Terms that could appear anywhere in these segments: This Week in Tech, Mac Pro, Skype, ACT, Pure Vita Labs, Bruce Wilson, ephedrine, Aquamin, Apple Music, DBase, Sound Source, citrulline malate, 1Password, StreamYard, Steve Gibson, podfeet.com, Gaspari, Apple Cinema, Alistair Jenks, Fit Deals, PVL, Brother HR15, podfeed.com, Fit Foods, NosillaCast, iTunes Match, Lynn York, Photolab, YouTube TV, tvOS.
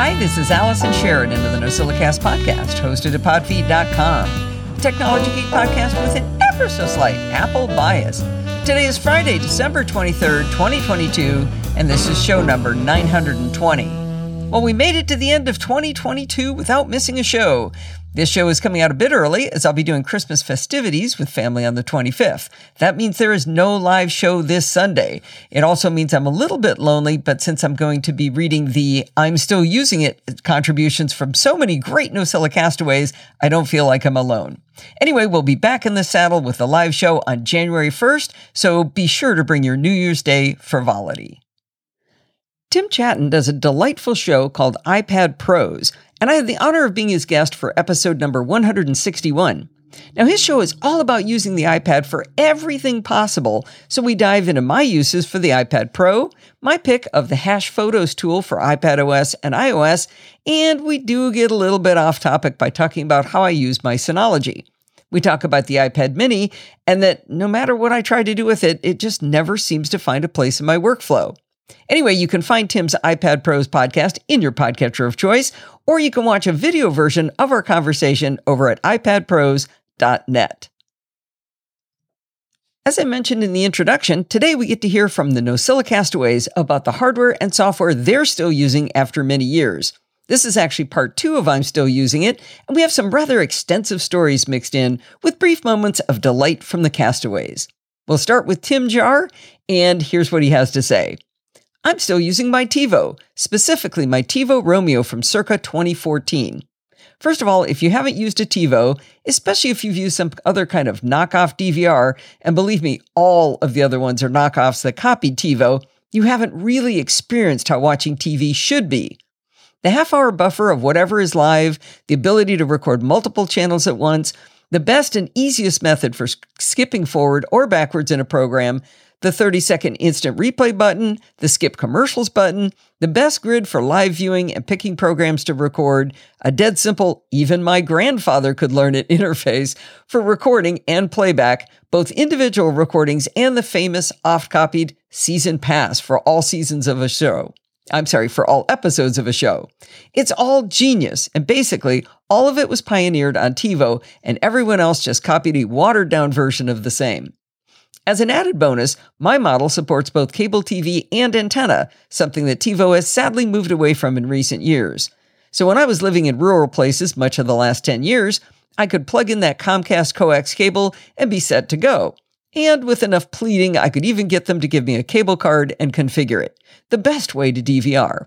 Hi, this is Allison Sheridan of the NosillaCast podcast, hosted at podfeed.com, a technology geek podcast with an ever so slight Apple bias. Today is Friday, December 23rd, 2022, and this is show number 920. Well, we made it to the end of 2022 without missing a show. This show is coming out a bit early, as I'll be doing Christmas festivities with family on the 25th. That means there is no live show this Sunday. It also means I'm a little bit lonely, but since I'm going to be reading the I'm Still Using It contributions from so many great Nosilla Castaways, I don't feel like I'm alone. Anyway, we'll be back in the saddle with the live show on January 1st, so be sure to bring your New Year's Day frivolity. Tim Chatton does a delightful show called iPad Pros, and I had the honor of being his guest for episode number 161. Now, his show is all about using the iPad for everything possible, so we dive into my uses for the iPad Pro, my pick of the Hash Photos tool for iPadOS and iOS, and we do get a little bit off topic by talking about how I use my Synology. We talk about the iPad mini, and that no matter what I try to do with it, it just never seems to find a place in my workflow. Anyway, you can find Tim's iPad Pros podcast in your podcatcher of choice, or you can watch a video version of our conversation over at ipadpros.net. As I mentioned in the introduction, today we get to hear from the Nosilla Castaways about the hardware and software they're still using after many years. This is actually part two of I'm Still Using It, and we have some rather extensive stories mixed in with brief moments of delight from the castaways. We'll start with Tim Jar, and here's what he has to say. I'm still using my TiVo, specifically my TiVo Roamio from circa 2014. First of all, if you haven't used a TiVo, especially if you've used some other kind of knockoff DVR, and believe me, all of the other ones are knockoffs that copied TiVo, you haven't really experienced how watching TV should be. The half-hour buffer of whatever is live, the ability to record multiple channels at once, the best and easiest method for skipping forward or backwards in a program, the 30-second instant replay button, the skip commercials button, the best grid for live viewing and picking programs to record, a dead simple, even my grandfather could learn it interface for recording and playback, both individual recordings and the famous oft-copied season pass for all seasons of a show. I'm sorry, for all episodes of a show. It's all genius, and basically, all of it was pioneered on TiVo, and everyone else just copied a watered-down version of the same. As an added bonus, my model supports both cable TV and antenna, something that TiVo has sadly moved away from in recent years. So when I was living in rural places much of the last 10 years, I could plug in that Comcast coax cable and be set to go. And with enough pleading, I could even get them to give me a cable card and configure it. The best way to DVR.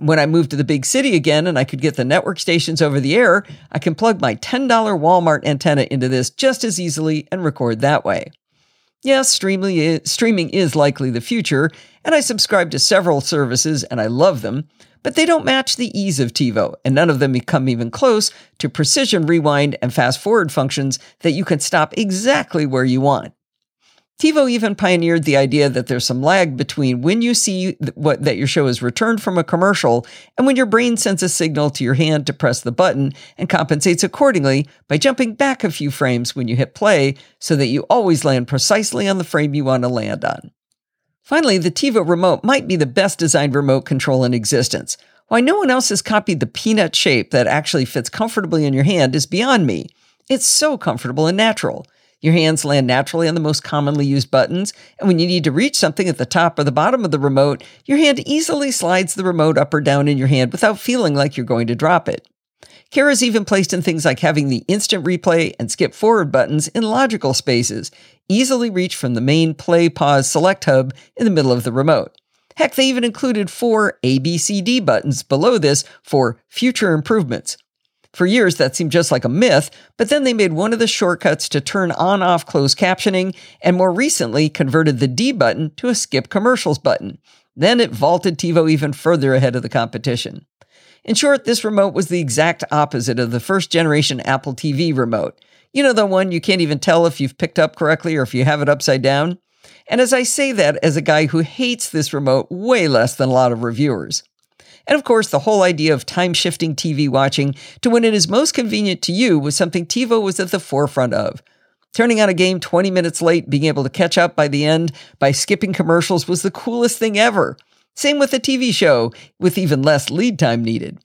When I moved to the big city again and I could get the network stations over the air, I can plug my $10 Walmart antenna into this just as easily and record that way. Yes, streaming is likely the future, and I subscribe to several services and I love them, but they don't match the ease of TiVo, and none of them come even close to precision rewind and fast-forward functions that you can stop exactly where you want. TiVo even pioneered the idea that there's some lag between when you see that your show is returned from a commercial and when your brain sends a signal to your hand to press the button and compensates accordingly by jumping back a few frames when you hit play so that you always land precisely on the frame you want to land on. Finally, the TiVo remote might be the best designed remote control in existence. Why no one else has copied the peanut shape that actually fits comfortably in your hand is beyond me. It's so comfortable and natural. Your hands land naturally on the most commonly used buttons, and when you need to reach something at the top or the bottom of the remote, your hand easily slides the remote up or down in your hand without feeling like you're going to drop it. Care is even placed in things like having the instant replay and skip forward buttons in logical spaces, easily reached from the main play, pause, select hub in the middle of the remote. Heck, they even included 4 ABCD buttons below this for future improvements. For years, that seemed just like a myth, but then they made one of the shortcuts to turn on-off closed captioning, and more recently converted the D button to a skip commercials button. Then it vaulted TiVo even further ahead of the competition. In short, this remote was the exact opposite of the first-generation Apple TV remote. You know, the one you can't even tell if you've picked up correctly or if you have it upside down? And as I say that as a guy who hates this remote way less than a lot of reviewers. And of course, the whole idea of time-shifting TV watching to when it is most convenient to you was something TiVo was at the forefront of. Turning on a game 20 minutes late, being able to catch up by the end by skipping commercials was the coolest thing ever. Same with a TV show, with even less lead time needed.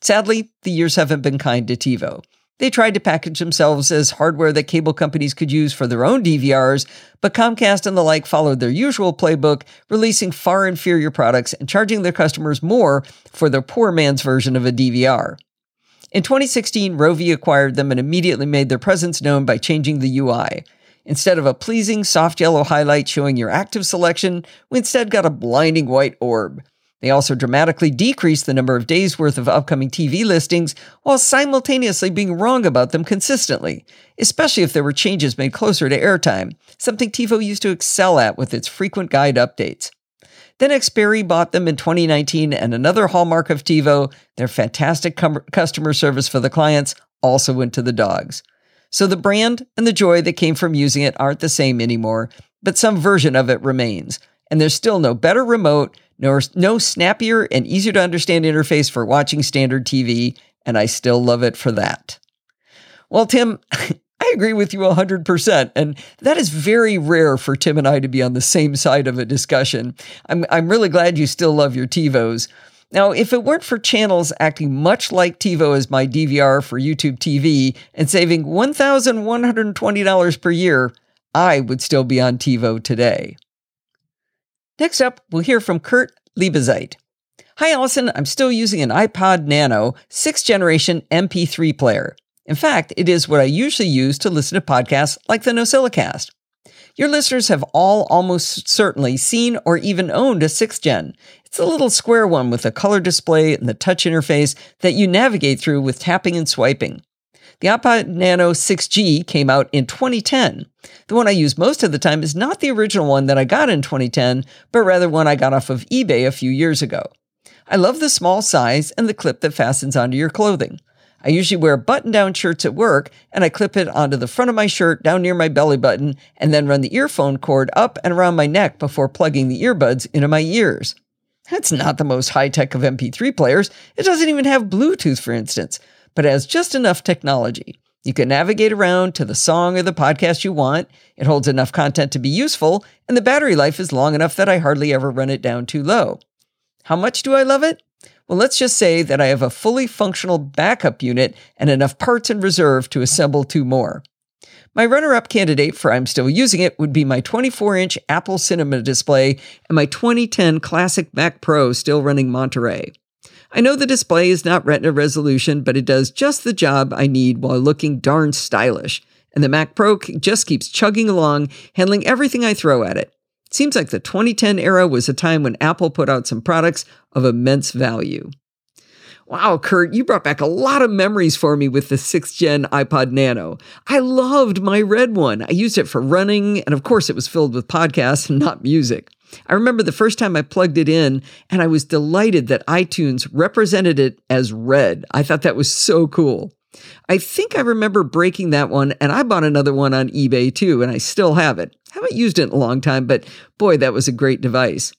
Sadly, the years haven't been kind to TiVo. They tried to package themselves as hardware that cable companies could use for their own DVRs, but Comcast and the like followed their usual playbook, releasing far inferior products and charging their customers more for their poor man's version of a DVR. In 2016, Rovi acquired them and immediately made their presence known by changing the UI. Instead of a pleasing soft yellow highlight showing your active selection, we instead got a blinding white orb. They also dramatically decreased the number of days' worth of upcoming TV listings while simultaneously being wrong about them consistently, especially if there were changes made closer to airtime, something TiVo used to excel at with its frequent guide updates. Then Xperi bought them in 2019, and another hallmark of TiVo, their fantastic customer service for the clients, also went to the dogs. So the brand and the joy that came from using it aren't the same anymore, but some version of it remains, and there's still no better remote, no snappier and easier to understand interface for watching standard TV, and I still love it for that. Well, Tim, I agree with you 100%, and that is very rare for Tim and I to be on the same side of a discussion. I'm really glad you still love your TiVos. Now, if it weren't for channels acting much like TiVo as my DVR for YouTube TV and saving $1,120 per year, I would still be on TiVo today. Next up, we'll hear from Kurt Liebezeit. Hi, Allison. I'm still using an iPod Nano 6th generation MP3 player. In fact, it is what I usually use to listen to podcasts like the NosillaCast. Your listeners have all almost certainly seen or even owned a 6th gen. It's a little square one with a color display and the touch interface that you navigate through with tapping and swiping. The iPod Nano 6G came out in 2010. The one I use most of the time is not the original one that I got in 2010, but rather one I got off of eBay a few years ago. I love the small size and the clip that fastens onto your clothing. I usually wear button-down shirts at work, and I clip it onto the front of my shirt down near my belly button, and then run the earphone cord up and around my neck before plugging the earbuds into my ears. That's not the most high-tech of MP3 players. It doesn't even have Bluetooth, for instance, but it has just enough technology. You can navigate around to the song or the podcast you want, it holds enough content to be useful, and the battery life is long enough that I hardly ever run it down too low. How much do I love it? Well, let's just say that I have a fully functional backup unit and enough parts in reserve to assemble two more. My runner-up candidate for I'm still using it would be my 24-inch Apple Cinema display and my 2010 classic Mac Pro still running Monterey. I know the display is not Retina resolution, but it does just the job I need while looking darn stylish. And the Mac Pro just keeps chugging along, handling everything I throw at it. Seems like the 2010 era was a time when Apple put out some products of immense value. Wow, Kurt, you brought back a lot of memories for me with the 6th gen iPod Nano. I loved my red one. I used it for running, and of course it was filled with podcasts and not music. I remember the first time I plugged it in, and I was delighted that iTunes represented it as red. I thought that was so cool. I think I remember breaking that one, and I bought another one on eBay too, and I still have it. Haven't used it in a long time, but boy, that was a great device.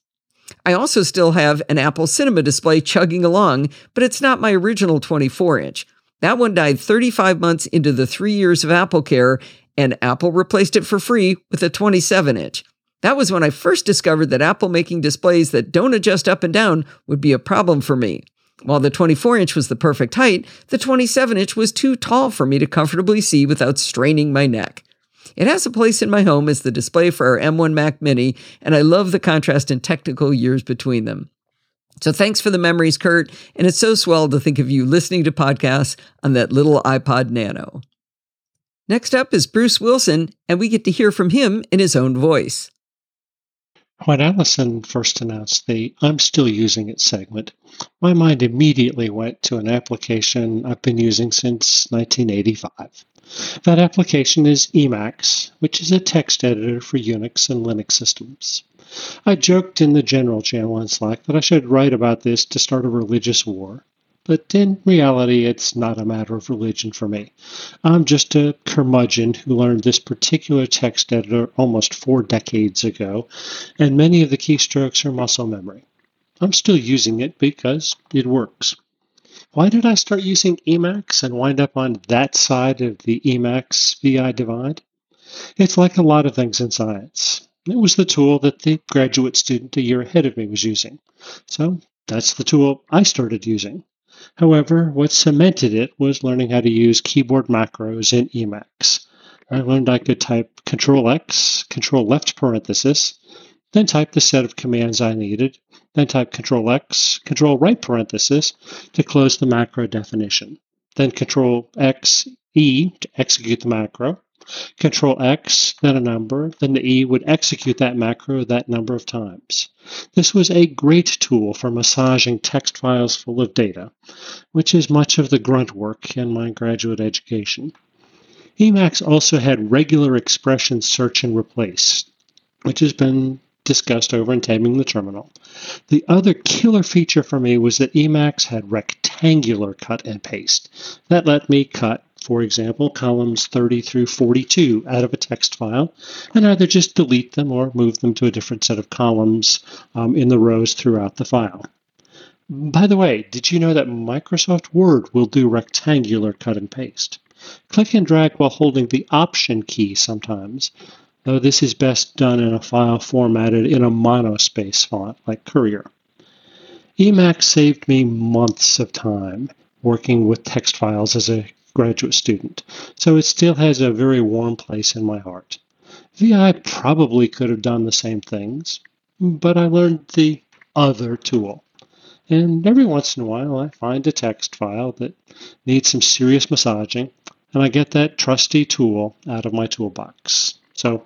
I also still have an Apple Cinema display chugging along, but it's not my original 24-inch. That one died 35 months into the 3 years of AppleCare, and Apple replaced it for free with a 27-inch. That was when I first discovered that Apple making displays that don't adjust up and down would be a problem for me. While the 24-inch was the perfect height, the 27-inch was too tall for me to comfortably see without straining my neck. It has a place in my home as the display for our M1 Mac Mini, and I love the contrast and technical years between them. So thanks for the memories, Kurt, and it's so swell to think of you listening to podcasts on that little iPod Nano. Next up is Bruce Wilson, and we get to hear from him in his own voice. When Allison first announced the I'm Still Using It segment, my mind immediately went to an application I've been using since 1985. That application is Emacs, which is a text editor for Unix and Linux systems. I joked in the general channel in Slack that I should write about this to start a religious war, but in reality, it's not a matter of religion for me. I'm just a curmudgeon who learned this particular text editor almost 4 decades ago, and many of the keystrokes are muscle memory. I'm still using it because it works. Why did I start using Emacs and wind up on that side of the Emacs VI divide? It's like a lot of things in science. It was the tool that the graduate student a year ahead of me was using. So that's the tool I started using. However, what cemented it was learning how to use keyboard macros in Emacs. I learned I could type Control-X, Control-Left parenthesis, then type the set of commands I needed, then type Control-X, Control-Right parenthesis to close the macro definition, then Control-X-E to execute the macro, Control-X, then a number, then the E would execute that macro that number of times. This was a great tool for massaging text files full of data, which is much of the grunt work in my graduate education. Emacs also had regular expression search and replace, which has been discussed over in Taming the Terminal. The other killer feature for me was that Emacs had rectangular cut and paste. That let me cut, for example, columns 30 through 42 out of a text file, and either just delete them or move them to a different set of columns in the rows throughout the file. By the way, did you know that Microsoft Word will do rectangular cut and paste? Click and drag while holding the Option key sometimes, though this is best done in a file formatted in a monospace font like Courier. Emacs saved me months of time working with text files as a graduate student, so it still has a very warm place in my heart. VI probably could have done the same things, but I learned the other tool. And every once in a while, I find a text file that needs some serious massaging, and I get that trusty tool out of my toolbox. So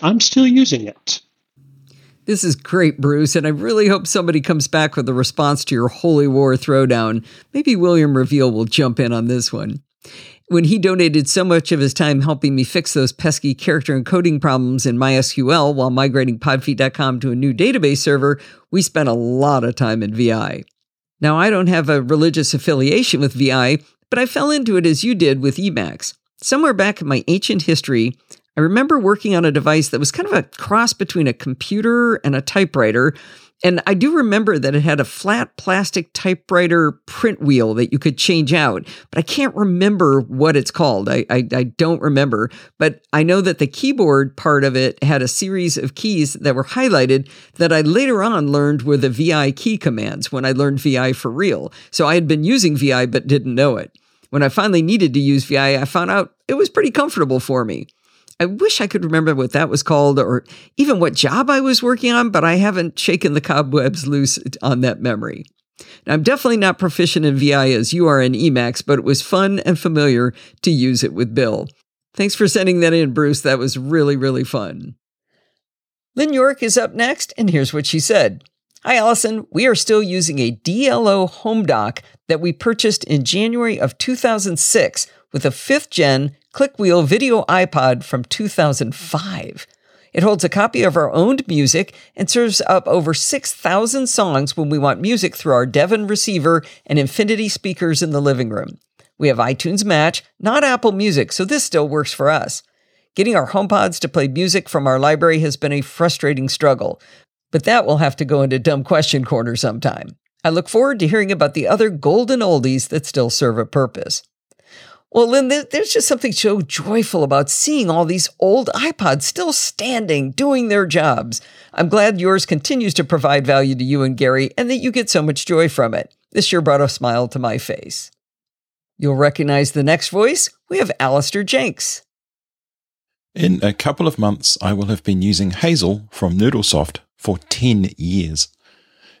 I'm still using it. This is great, Bruce, and I really hope somebody comes back with a response to your Holy War throwdown. Maybe William Reveal will jump in on this one. When he donated so much of his time helping me fix those pesky character encoding problems in MySQL while migrating podfeet.com to a new database server, we spent a lot of time in VI. Now, I don't have a religious affiliation with VI, but I fell into it as you did with Emacs. Somewhere back in my ancient history, I remember working on a device that was kind of a cross between a computer and a typewriter, and I do remember that it had a flat plastic typewriter print wheel that you could change out, but I can't remember what it's called. I don't remember, but I know that the keyboard part of it had a series of keys that were highlighted that I later on learned were the VI key commands when I learned VI for real. So I had been using VI but didn't know it. When I finally needed to use VI, I found out it was pretty comfortable for me. I wish I could remember what that was called or even what job I was working on, but I haven't shaken the cobwebs loose on that memory. Now, I'm definitely not proficient in VI as you are in Emacs, but it was fun and familiar to use it with Bill. Thanks for sending that in, Bruce. That was really, really fun. Lynn York is up next, and here's what she said. Hi, Allison. We are still using a DLO home doc that we purchased in January of 2006 with a 5th gen Click Wheel Video iPod from 2005. It holds a copy of our owned music and serves up over 6,000 songs when we want music through our Devon receiver and Infinity speakers in the living room. We have iTunes Match, not Apple Music, so this still works for us. Getting our HomePods to play music from our library has been a frustrating struggle, but that will have to go into Dumb Question Corner sometime. I look forward to hearing about the other golden oldies that still serve a purpose. Well, Lynn, there's just something so joyful about seeing all these old iPods still standing, doing their jobs. I'm glad yours continues to provide value to you and Gary, and that you get so much joy from it. This sure brought a smile to my face. You'll recognize the next voice. We have Alistair Jenks. In a couple of months, I will have been using Hazel from Noodlesoft for 10 years.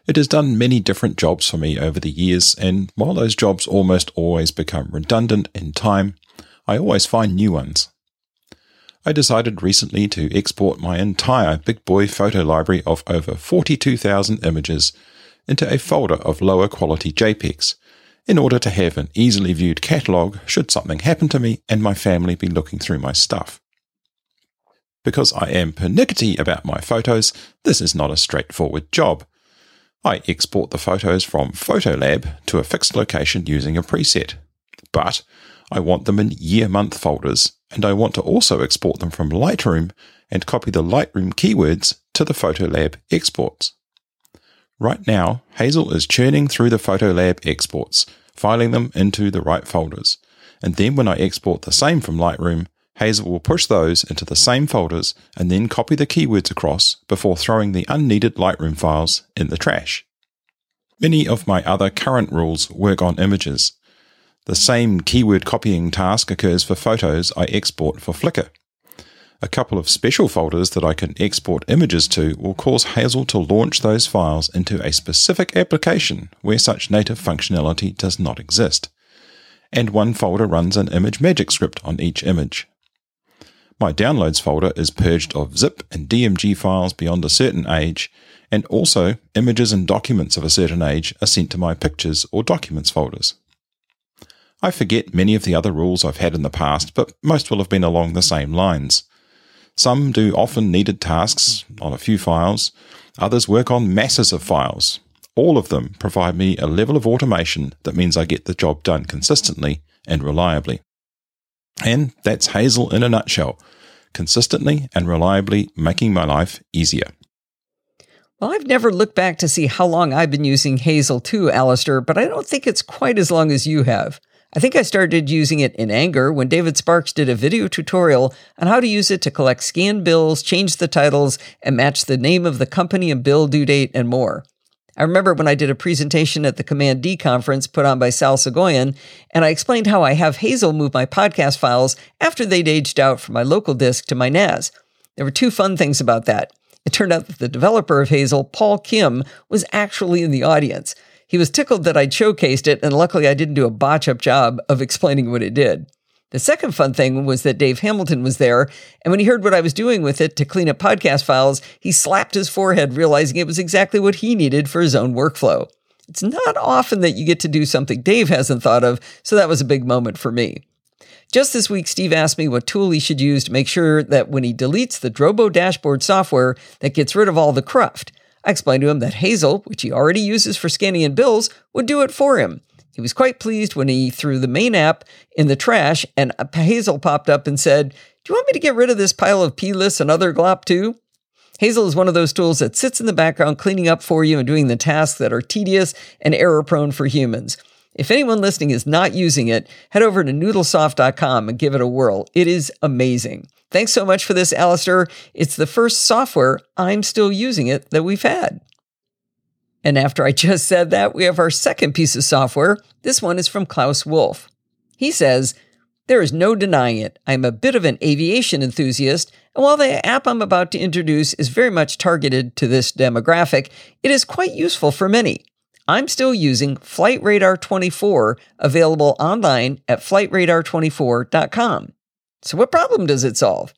It has done many different jobs for me over the years, and while those jobs almost always become redundant in time, I always find new ones. I decided recently to export my entire big boy photo library of over 42,000 images into a folder of lower quality JPEGs in order to have an easily viewed catalogue should something happen to me and my family be looking through my stuff. Because I am pernickety about my photos, this is not a straightforward job. I export the photos from Photolab to a fixed location using a preset, but I want them in year-month folders, and I want to also export them from Lightroom and copy the Lightroom keywords to the Photolab exports. Right now, Hazel is churning through the Photolab exports, filing them into the right folders, and then when I export the same from Lightroom, Hazel will push those into the same folders and then copy the keywords across before throwing the unneeded Lightroom files in the trash. Many of my other current rules work on images. The same keyword copying task occurs for photos I export for Flickr. A couple of special folders that I can export images to will cause Hazel to launch those files into a specific application where such native functionality does not exist. And one folder runs an image magic script on each image. My downloads folder is purged of zip and DMG files beyond a certain age, and also images and documents of a certain age are sent to my pictures or documents folders. I forget many of the other rules I've had in the past, but most will have been along the same lines. Some do often needed tasks on a few files, others work on masses of files. All of them provide me a level of automation that means I get the job done consistently and reliably. And that's Hazel in a nutshell, consistently and reliably making my life easier. Well, I've never looked back to see how long I've been using Hazel too, Alistair, but I don't think it's quite as long as you have. I think I started using it in anger when David Sparks did a video tutorial on how to use it to collect scanned bills, change the titles, and match the name of the company and bill due date and more. I remember when I did a presentation at the Command D conference put on by Sal Segoyan, and I explained how I have Hazel move my podcast files after they'd aged out from my local disk to my NAS. There were two fun things about that. It turned out that the developer of Hazel, Paul Kim, was actually in the audience. He was tickled that I'd showcased it, and luckily I didn't do a botch-up job of explaining what it did. The second fun thing was that Dave Hamilton was there, and when he heard what I was doing with it to clean up podcast files, he slapped his forehead, realizing it was exactly what he needed for his own workflow. It's not often that you get to do something Dave hasn't thought of, so that was a big moment for me. Just this week, Steve asked me what tool he should use to make sure that when he deletes the Drobo dashboard software that gets rid of all the cruft. I explained to him that Hazel, which he already uses for scanning and bills, would do it for him. He was quite pleased when he threw the main app in the trash and Hazel popped up and said, "Do you want me to get rid of this pile of plists and other glop too?" Hazel is one of those tools that sits in the background cleaning up for you and doing the tasks that are tedious and error-prone for humans. If anyone listening is not using it, head over to noodlesoft.com and give it a whirl. It is amazing. Thanks so much for this, Alistair. It's the first software I'm still using it that we've had. And after I just said that, we have our second piece of software. This one is from Klaus Wolf. He says, "There is no denying it. I'm a bit of an aviation enthusiast, and while the app I'm about to introduce is very much targeted to this demographic, it is quite useful for many. I'm still using Flight Radar 24, available online at flightradar24.com. So what problem does it solve?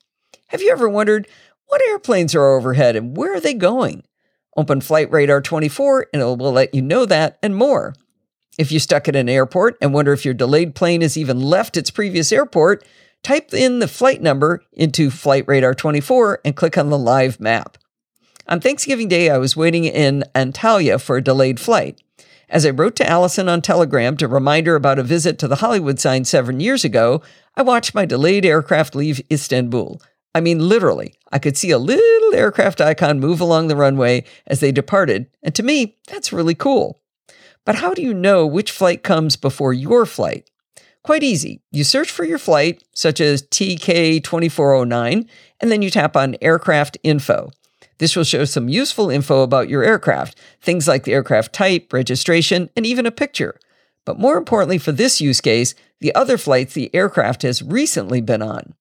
Have you ever wondered what airplanes are overhead and where are they going? Open Flight Radar 24 and it will let you know that and more. If you're stuck at an airport and wonder if your delayed plane has even left its previous airport, type in the flight number into Flight Radar 24 and click on the live map. On Thanksgiving Day, I was waiting in Antalya for a delayed flight. As I wrote to Allison on Telegram to remind her about a visit to the Hollywood sign 7 years ago, I watched my delayed aircraft leave Istanbul. I mean, literally, I could see a little aircraft icon move along the runway as they departed, and to me, that's really cool. But how do you know which flight comes before your flight? Quite easy. You search for your flight, such as TK2409, and then you tap on Aircraft Info. This will show some useful info about your aircraft, things like the aircraft type, registration, and even a picture. But more importantly for this use case, the other flights the aircraft has recently been on.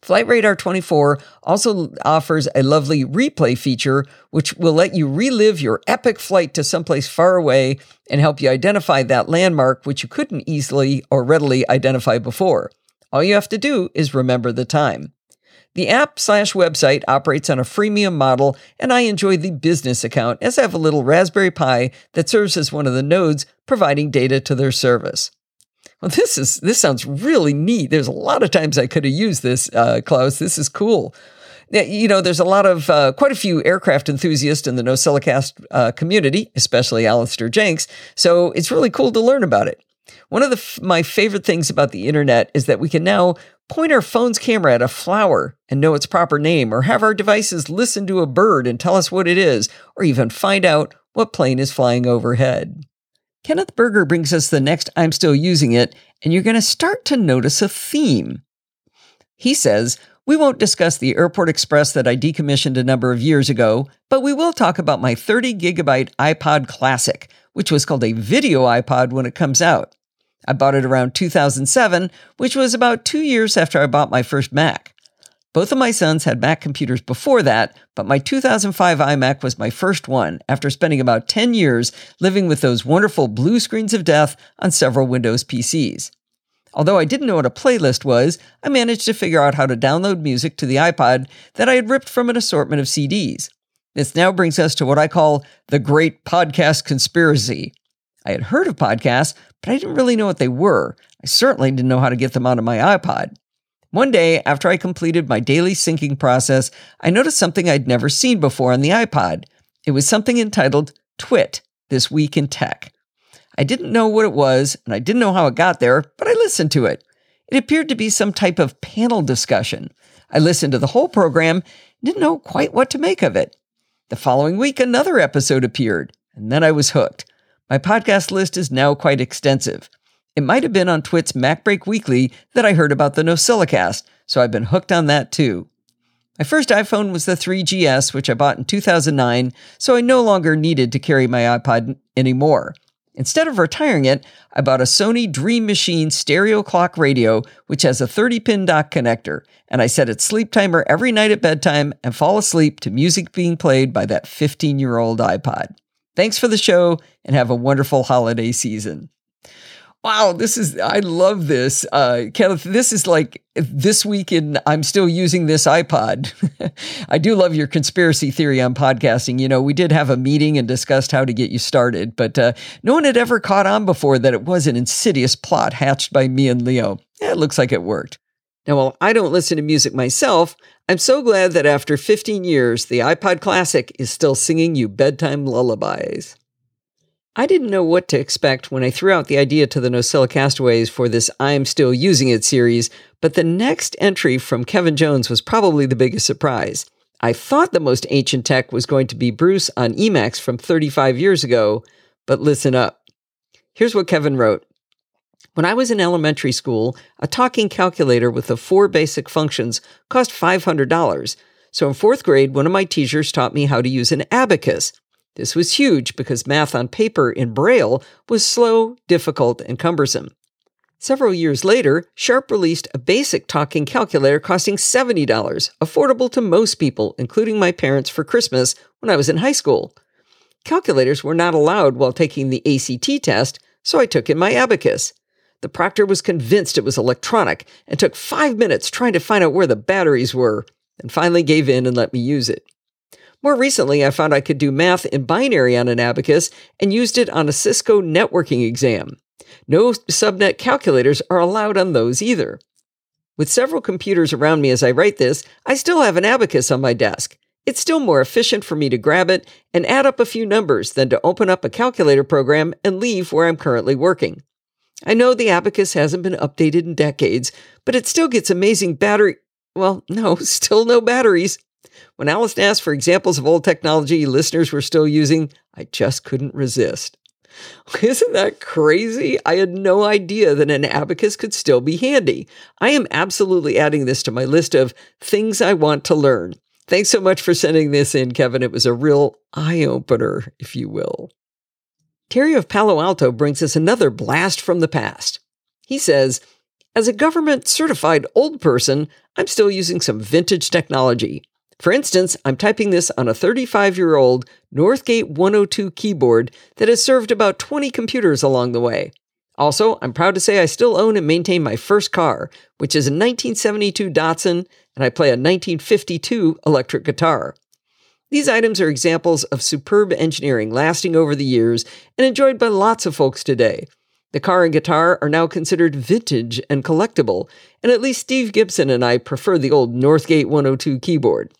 Flight Radar 24 also offers a lovely replay feature, which will let you relive your epic flight to someplace far away and help you identify that landmark which you couldn't easily or readily identify before. All you have to do is remember the time. The app/website operates on a freemium model, and I enjoy the business account as I have a little Raspberry Pi that serves as one of the nodes providing data to their service. Well, this sounds really neat. There's a lot of times I could have used this, Klaus. This is cool. You know, there's a lot of, quite a few aircraft enthusiasts in the NosillaCast community, especially Alistair Jenks, so it's really cool to learn about it. One of my favorite things about the internet is that we can now point our phone's camera at a flower and know its proper name, or have our devices listen to a bird and tell us what it is, or even find out what plane is flying overhead. Kenneth Berger brings us the next I'm Still Using It, and you're going to start to notice a theme. He says, "We won't discuss the Airport Express that I decommissioned a number of years ago, but we will talk about my 30-gigabyte iPod Classic, which was called a video iPod when it comes out. I bought it around 2007, which was about 2 years after I bought my first Mac. Both of my sons had Mac computers before that, but my 2005 iMac was my first one after spending about 10 years living with those wonderful blue screens of death on several Windows PCs. Although I didn't know what a playlist was, I managed to figure out how to download music to the iPod that I had ripped from an assortment of CDs. This now brings us to what I call the Great Podcast Conspiracy. I had heard of podcasts, but I didn't really know what they were. I certainly didn't know how to get them onto my iPod. One day, after I completed my daily syncing process, I noticed something I'd never seen before on the iPod. It was something entitled Twit, This Week in Tech. I didn't know what it was, and I didn't know how it got there, but I listened to it. It appeared to be some type of panel discussion. I listened to the whole program and didn't know quite what to make of it. The following week, another episode appeared, and then I was hooked. My podcast list is now quite extensive. It might have been on Twit's Mac Break Weekly that I heard about the NosillaCast, so I've been hooked on that too. My first iPhone was the 3GS, which I bought in 2009, so I no longer needed to carry my iPod anymore. Instead of retiring it, I bought a Sony Dream Machine stereo clock radio, which has a 30-pin dock connector, and I set its sleep timer every night at bedtime and fall asleep to music being played by that 15-year-old iPod. Thanks for the show, and have a wonderful holiday season." Wow, I love this. Kenneth, this is like this week in I'm still using this iPod. I do love your conspiracy theory on podcasting. You know, we did have a meeting and discussed how to get you started, but no one had ever caught on before that it was an insidious plot hatched by me and Leo. It looks like it worked. Now, while I don't listen to music myself, I'm so glad that after 15 years, the iPod Classic is still singing you bedtime lullabies. I didn't know what to expect when I threw out the idea to the Nosilla Castaways for this I'm Still Using It series, but the next entry from Kevin Jones was probably the biggest surprise. I thought the most ancient tech was going to be Bruce on Emacs from 35 years ago, but listen up. Here's what Kevin wrote. "When I was in elementary school, a talking calculator with the four basic functions cost $500. So in fourth grade, one of my teachers taught me how to use an abacus. This was huge because math on paper in Braille was slow, difficult, and cumbersome. Several years later, Sharp released a basic talking calculator costing $70, affordable to most people, including my parents, for Christmas when I was in high school. Calculators were not allowed while taking the ACT test, so I took in my abacus. The proctor was convinced it was electronic and took 5 minutes trying to find out where the batteries were, and finally gave in and let me use it. More recently, I found I could do math in binary on an abacus and used it on a Cisco networking exam. No subnet calculators are allowed on those either. With several computers around me as I write this, I still have an abacus on my desk. It's still more efficient for me to grab it and add up a few numbers than to open up a calculator program and leave where I'm currently working. I know the abacus hasn't been updated in decades, but it still gets amazing battery... Well, no, still no batteries. When Allison asked for examples of old technology listeners were still using, I just couldn't resist." Isn't that crazy? I had no idea that an abacus could still be handy. I am absolutely adding this to my list of things I want to learn. Thanks so much for sending this in, Kevin. It was a real eye-opener, if you will. Terry of Palo Alto brings us another blast from the past. He says, "As a government-certified old person, I'm still using some vintage technology. For instance, I'm typing this on a 35-year-old Northgate 102 keyboard that has served about 20 computers along the way. Also, I'm proud to say I still own and maintain my first car, which is a 1972 Datsun, and I play a 1952 electric guitar. These items are examples of superb engineering lasting over the years and enjoyed by lots of folks today. The car and guitar are now considered vintage and collectible, and at least Steve Gibson and I prefer the old Northgate 102 keyboard.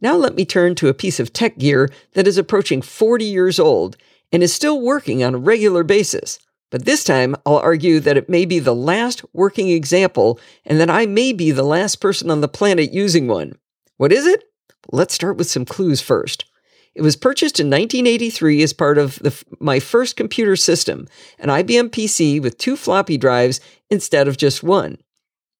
Now let me turn to a piece of tech gear that is approaching 40 years old and is still working on a regular basis, but this time I'll argue that it may be the last working example and that I may be the last person on the planet using one. What is it? Let's start with some clues first. It was purchased in 1983 as part of my first computer system, an IBM PC with two floppy drives instead of just one.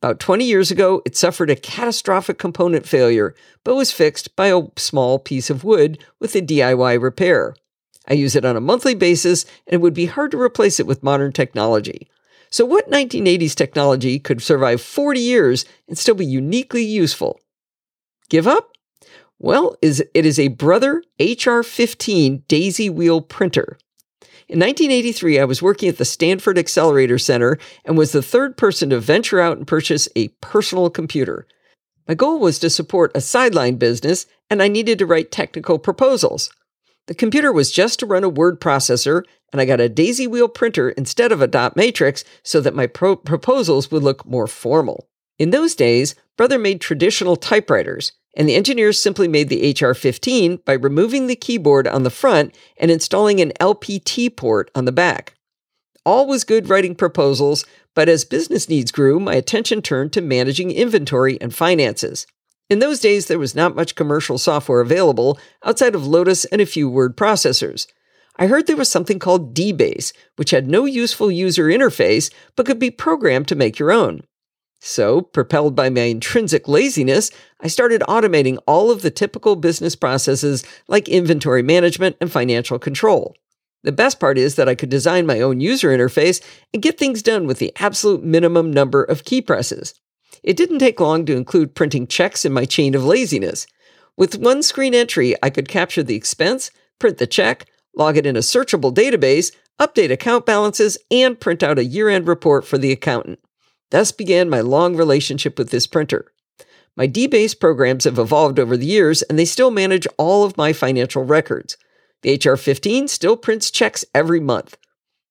About 20 years ago, it suffered a catastrophic component failure, but was fixed by a small piece of wood with a DIY repair. I use it on a monthly basis, and it would be hard to replace it with modern technology. So what 1980s technology could survive 40 years and still be uniquely useful? Give up? Well, it is a Brother HR15 daisy wheel printer. In 1983, I was working at the Stanford Accelerator Center and was the third person to venture out and purchase a personal computer. My goal was to support a sideline business, and I needed to write technical proposals. The computer was just to run a word processor, and I got a daisy wheel printer instead of a dot matrix so that my proposals would look more formal. In those days, Brother made traditional typewriters, and the engineers simply made the HR15 by removing the keyboard on the front and installing an LPT port on the back. All was good writing proposals, but as business needs grew, my attention turned to managing inventory and finances. In those days, there was not much commercial software available outside of Lotus and a few word processors. I heard there was something called DBase, which had no useful user interface, but could be programmed to make your own. So, propelled by my intrinsic laziness, I started automating all of the typical business processes like inventory management and financial control. The best part is that I could design my own user interface and get things done with the absolute minimum number of key presses. It didn't take long to include printing checks in my chain of laziness. With one screen entry, I could capture the expense, print the check, log it in a searchable database, update account balances, and print out a year-end report for the accountant. Thus began my long relationship with this printer. My DBase programs have evolved over the years, and they still manage all of my financial records. The HR15 still prints checks every month.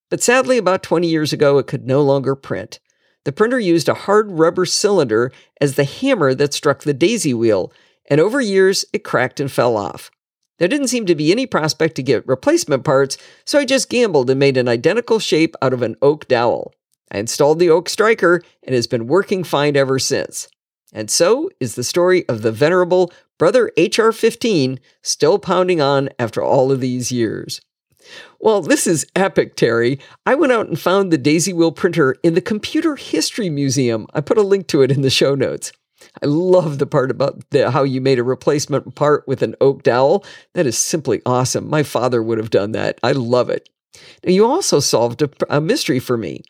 But sadly, about 20 years ago, it could no longer print. The printer used a hard rubber cylinder as the hammer that struck the daisy wheel, and over years, it cracked and fell off. There didn't seem to be any prospect to get replacement parts, so I just gambled and made an identical shape out of an oak dowel. I installed the oak striker and has been working fine ever since. And so is the story of the venerable Brother HR15 still pounding on after all of these years. Well, this is epic, Terry. I went out and found the daisy wheel printer in the Computer History Museum. I put a link to it in the show notes. I love the part about how you made a replacement part with an oak dowel. That is simply awesome. My father would have done that. I love it. Now, you also solved a mystery for me.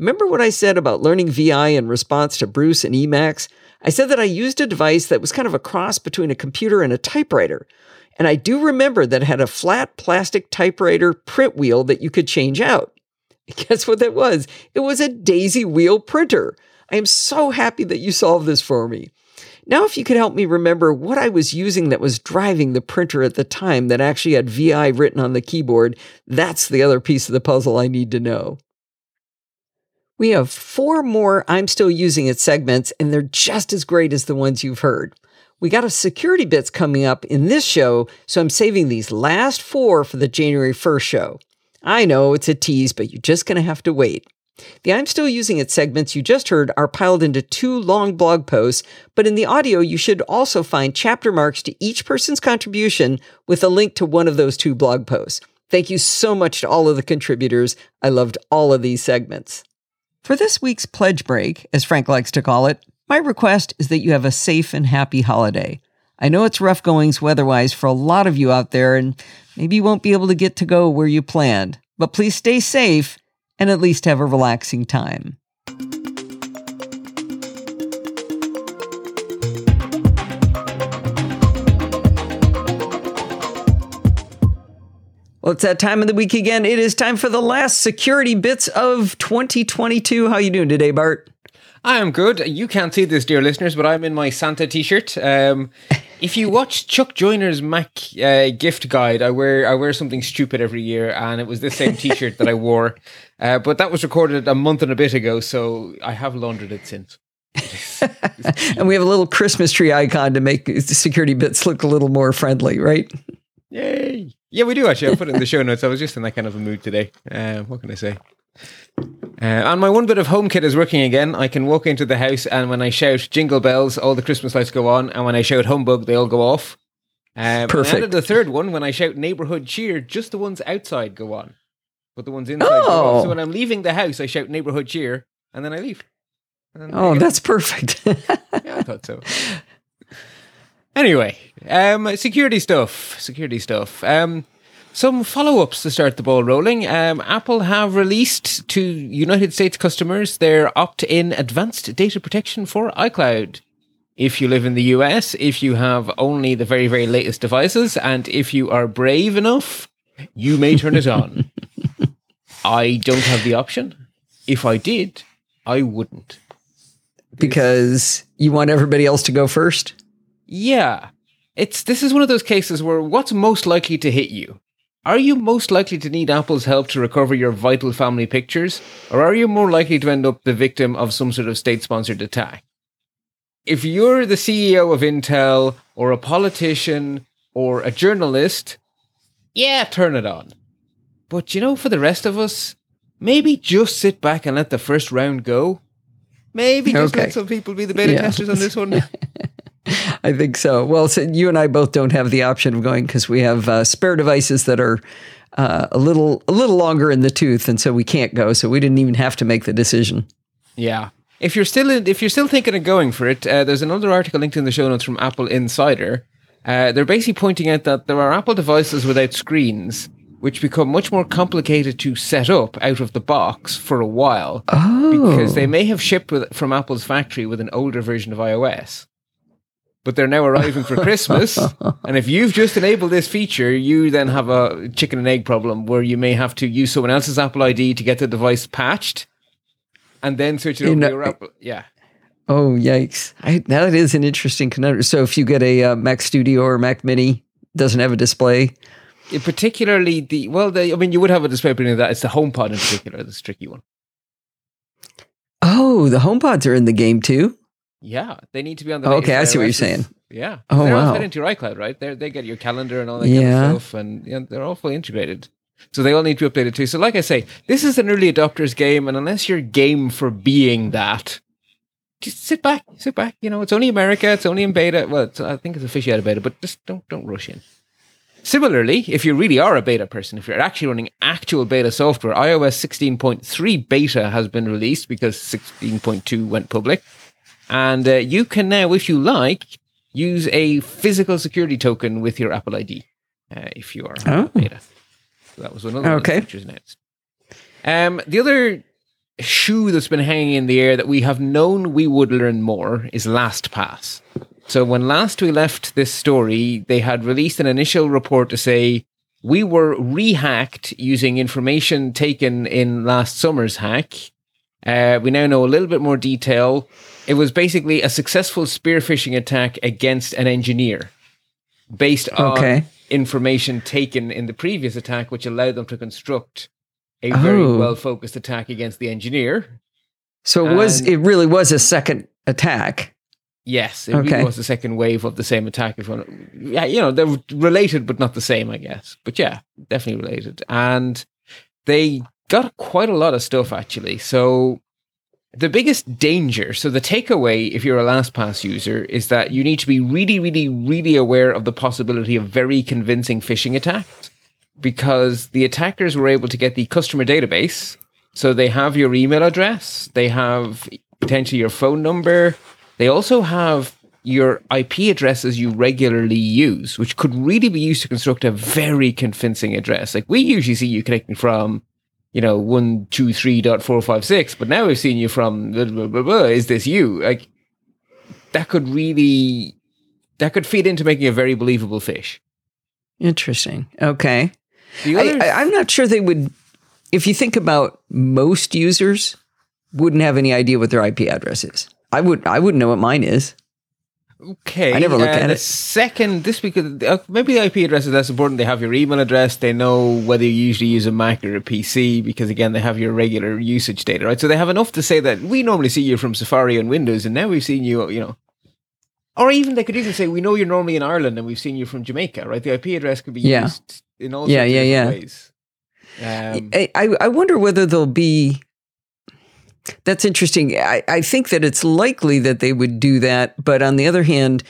Remember what I said about learning VI in response to Bruce and Emacs? I said that I used a device that was kind of a cross between a computer and a typewriter. And I do remember that it had a flat plastic typewriter print wheel that you could change out. Guess what that was? It was a daisy wheel printer. I am so happy that you solved this for me. Now, if you could help me remember what I was using that was driving the printer at the time that actually had VI written on the keyboard, that's the other piece of the puzzle I need to know. We have four more I'm Still Using It segments, and they're just as great as the ones you've heard. We got a security bits coming up in this show, so I'm saving these last four for the January 1st show. I know, it's a tease, but you're just going to have to wait. The I'm Still Using It segments you just heard are piled into two long blog posts, but in the audio you should also find chapter marks to each person's contribution with a link to one of those two blog posts. Thank you so much to all of the contributors. I loved all of these segments. For this week's pledge break, as Frank likes to call it, my request is that you have a safe and happy holiday. I know it's rough goings weather-wise for a lot of you out there, and maybe you won't be able to get to go where you planned, but please stay safe and at least have a relaxing time. Well, it's that time of the week again. It is time for the last security bits of 2022. How you doing today, Bart? I am good. You can't see this, dear listeners, but I'm in my Santa t-shirt. If you watch Chuck Joyner's Mac gift guide, I wear something stupid every year, and it was this same t-shirt that I wore. But that was recorded a month and a bit ago, so I have laundered it since. And we have a little Christmas tree icon to make the security bits look a little more friendly, right? Yay! Yeah, we do actually. I'll put it in the show notes. I was just in that kind of a mood today. What can I say? And my one bit of home kit is working again. I can walk into the house, and when I shout jingle bells, all the Christmas lights go on. And when I shout humbug, they all go off. Perfect. And the third one, when I shout neighborhood cheer, just the ones outside go on, but the ones inside go off. So when I'm leaving the house, I shout neighborhood cheer, and then I leave. Oh, that's perfect. Yeah, I thought so. Anyway, security stuff. Some follow-ups to start the ball rolling. Apple have released to United States customers their opt-in advanced data protection for iCloud. If you live in the US, if you have only the very, very latest devices, and if you are brave enough, you may turn it on. I don't have the option. If I did, I wouldn't. Because you want everybody else to go first? Yeah. This is one of those cases where what's most likely to hit you? Are you most likely to need Apple's help to recover your vital family pictures? Or are you more likely to end up the victim of some sort of state-sponsored attack? If you're the CEO of Intel or a politician or a journalist, yeah, turn it on. But, for the rest of us, maybe just sit back and let the first round go. Maybe just let some people be the beta testers on this one. I think so. Well, so you and I both don't have the option of going because we have spare devices that are a little longer in the tooth, and so we can't go. So we didn't even have to make the decision. Yeah. If you're still thinking of going for it, there's another article linked in the show notes from Apple Insider. They're basically pointing out that there are Apple devices without screens, which become much more complicated to set up out of the box for a while, because they may have shipped from Apple's factory with an older version of iOS. But they're now arriving for Christmas, and if you've just enabled this feature, you then have a chicken and egg problem where you may have to use someone else's Apple ID to get the device patched, and then switch it over to your Apple. Yeah. Oh, yikes. That is an interesting conundrum. So if you get a Mac Studio or Mac Mini, doesn't have a display... Particularly you would have a display opinion of that. It's the HomePod in particular that's a tricky one. Oh, the HomePods are in the game too? Yeah, they need to be on the... Okay, I see what you're saying. Yeah. Oh, they're all fed into your iCloud, right? They get your calendar and all that kind of stuff, and they're all fully integrated. So they all need to be updated too. So like I say, this is an early adopter's game, and unless you're game for being that, just sit back. It's only America, it's only in beta. Well, I think it's officially out of beta, but just don't rush in. Similarly, if you really are a beta person, if you're actually running actual beta software, iOS 16.3 beta has been released because 16.2 went public. And you can now, if you like, use a physical security token with your Apple ID if you are beta. So that was another one of the features announced. The other shoe that's been hanging in the air that we have known we would learn more is LastPass. So when last we left this story, they had released an initial report to say, we were re-hacked using information taken in last summer's hack. We now know a little bit more detail. It was basically a successful spear phishing attack against an engineer based on information taken in the previous attack, which allowed them to construct a very well-focused attack against the engineer. So it really was a second attack. Yes, it really was the second wave of the same attack. Yeah, they're related, but not the same, I guess. But yeah, definitely related. And they got quite a lot of stuff, actually. So the biggest danger, so the takeaway, if you're a LastPass user, is that you need to be really, really, really aware of the possibility of very convincing phishing attacks, because the attackers were able to get the customer database. So they have your email address. They have potentially your phone number. They also have your IP addresses you regularly use, which could really be used to construct a very convincing address. Like, we usually see you connecting from, 123.456, but now we've seen you from blah, blah, blah, blah. Is this you? Like, that could feed into making a very believable fish. Interesting. Okay. I'm not sure they would, if you think about most users, wouldn't have any idea what their IP address is. I wouldn't know what mine is. Okay. I never looked at it. Second, this week, maybe the IP address is less important. They have your email address. They know whether you usually use a Mac or a PC because, again, they have your regular usage data, right? So they have enough to say that we normally see you from Safari and Windows, and now we've seen you, Or even they could even say, we know you're normally in Ireland and we've seen you from Jamaica, right? The IP address could be used in all sorts of ways. I wonder whether there'll be... That's interesting. I think that it's likely that they would do that. But on the other hand,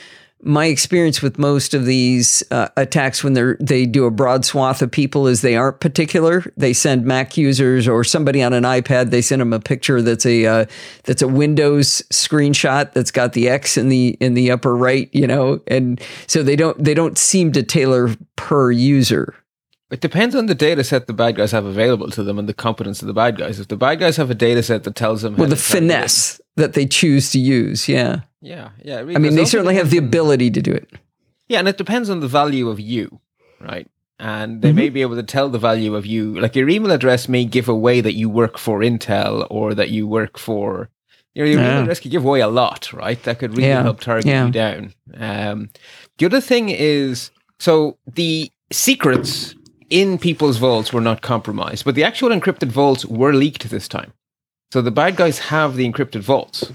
my experience with most of these attacks when they do a broad swath of people is they aren't particular. They send Mac users or somebody on an iPad, they send them a picture that's a Windows screenshot that's got the X in the upper right, you know, and so they don't seem to tailor per user. It depends on the data set the bad guys have available to them and the competence of the bad guys. If the bad guys have a data set that tells them... Well, the finesse that they choose to use, yeah. Yeah. I mean, they certainly have the ability to do it. Yeah, and it depends on the value of you, right? And they may be able to tell the value of you. Like, your email address may give away that you work for Intel or that you work for... Your email address could give away a lot, right? That could really help target you down. The other thing is... So, the secrets... in people's vaults were not compromised, but the actual encrypted vaults were leaked this time. So the bad guys have the encrypted vaults.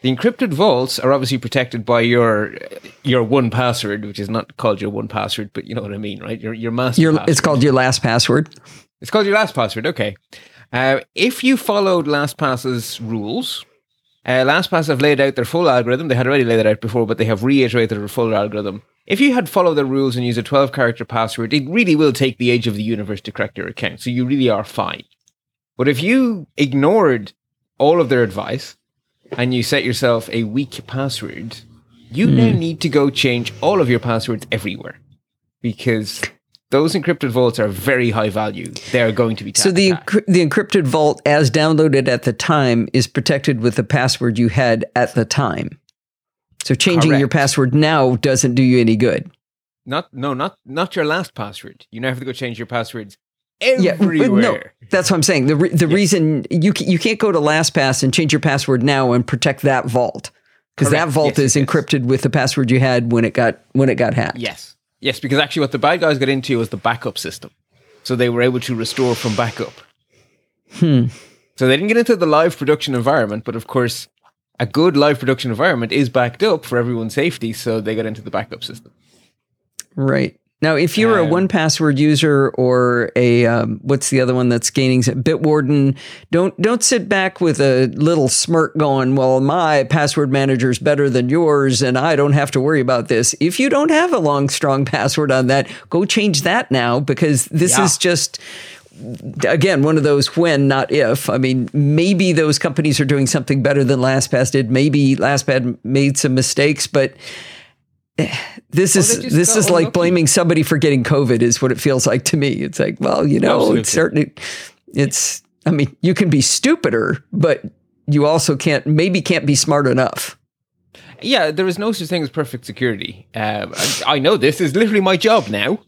The encrypted vaults are obviously protected by your 1Password, which is not called your 1Password, but you know what I mean, right? Your master password. It's called your last password. It's called your last password, okay. If you followed LastPass's rules... LastPass have laid out their full algorithm. They had already laid it out before, but they have reiterated their full algorithm. If you had followed the rules and used a 12-character password, it really will take the age of the universe to crack your account. So you really are fine. But if you ignored all of their advice and you set yourself a weak password, you now need to go change all of your passwords everywhere because... those encrypted vaults are very high value. They are going to be tapped. So the encrypted vault as downloaded at the time is protected with the password you had at the time. So changing your password now doesn't do you any good. Not your last password. You now have to go change your passwords everywhere. Yeah, no, that's what I'm saying. The reason you can't go to LastPass and change your password now and protect that vault because that vault is encrypted with the password you had when it got hacked. Yes, because actually what the bad guys got into was the backup system. So they were able to restore from backup. So they didn't get into the live production environment, but of course, a good live production environment is backed up for everyone's safety, so they got into the backup system. Right. Now, if you're a 1Password user or a, what's the other one that's gaining, Bitwarden, don't sit back with a little smirk going, well, my password manager's better than yours and I don't have to worry about this. If you don't have a long, strong password on that, go change that now because this is just, again, one of those when, not if. I mean, maybe those companies are doing something better than LastPass did. Maybe LastPass made some mistakes, but... This is like blaming somebody for getting COVID is what it feels like to me. It's like, well, you know, I mean, you can be stupider, but you also can't be smart enough. Yeah, there is no such thing as perfect security. I know this is literally my job now.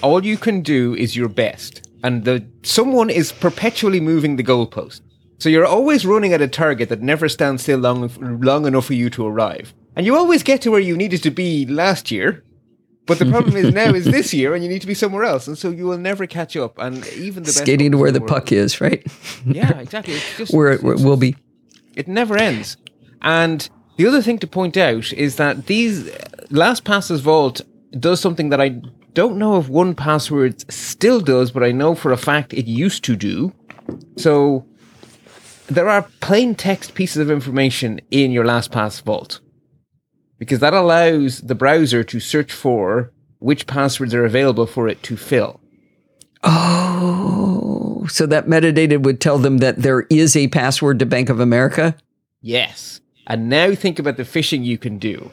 All you can do is your best. And someone is perpetually moving the goalpost. So you're always running at a target that never stands still long enough for you to arrive. And you always get to where you needed to be last year, but the problem is now is this year, and you need to be somewhere else, and so you will never catch up. And even the best skating to where the puck is, right? Yeah, exactly. It's just where it will be. It never ends. And the other thing to point out is that these LastPass's vault does something that I don't know if 1Password still does, but I know for a fact it used to do. So there are plain text pieces of information in your LastPass vault. Because that allows the browser to search for which passwords are available for it to fill. Oh, so that metadata would tell them that there is a password to Bank of America? Yes. And now think about the phishing you can do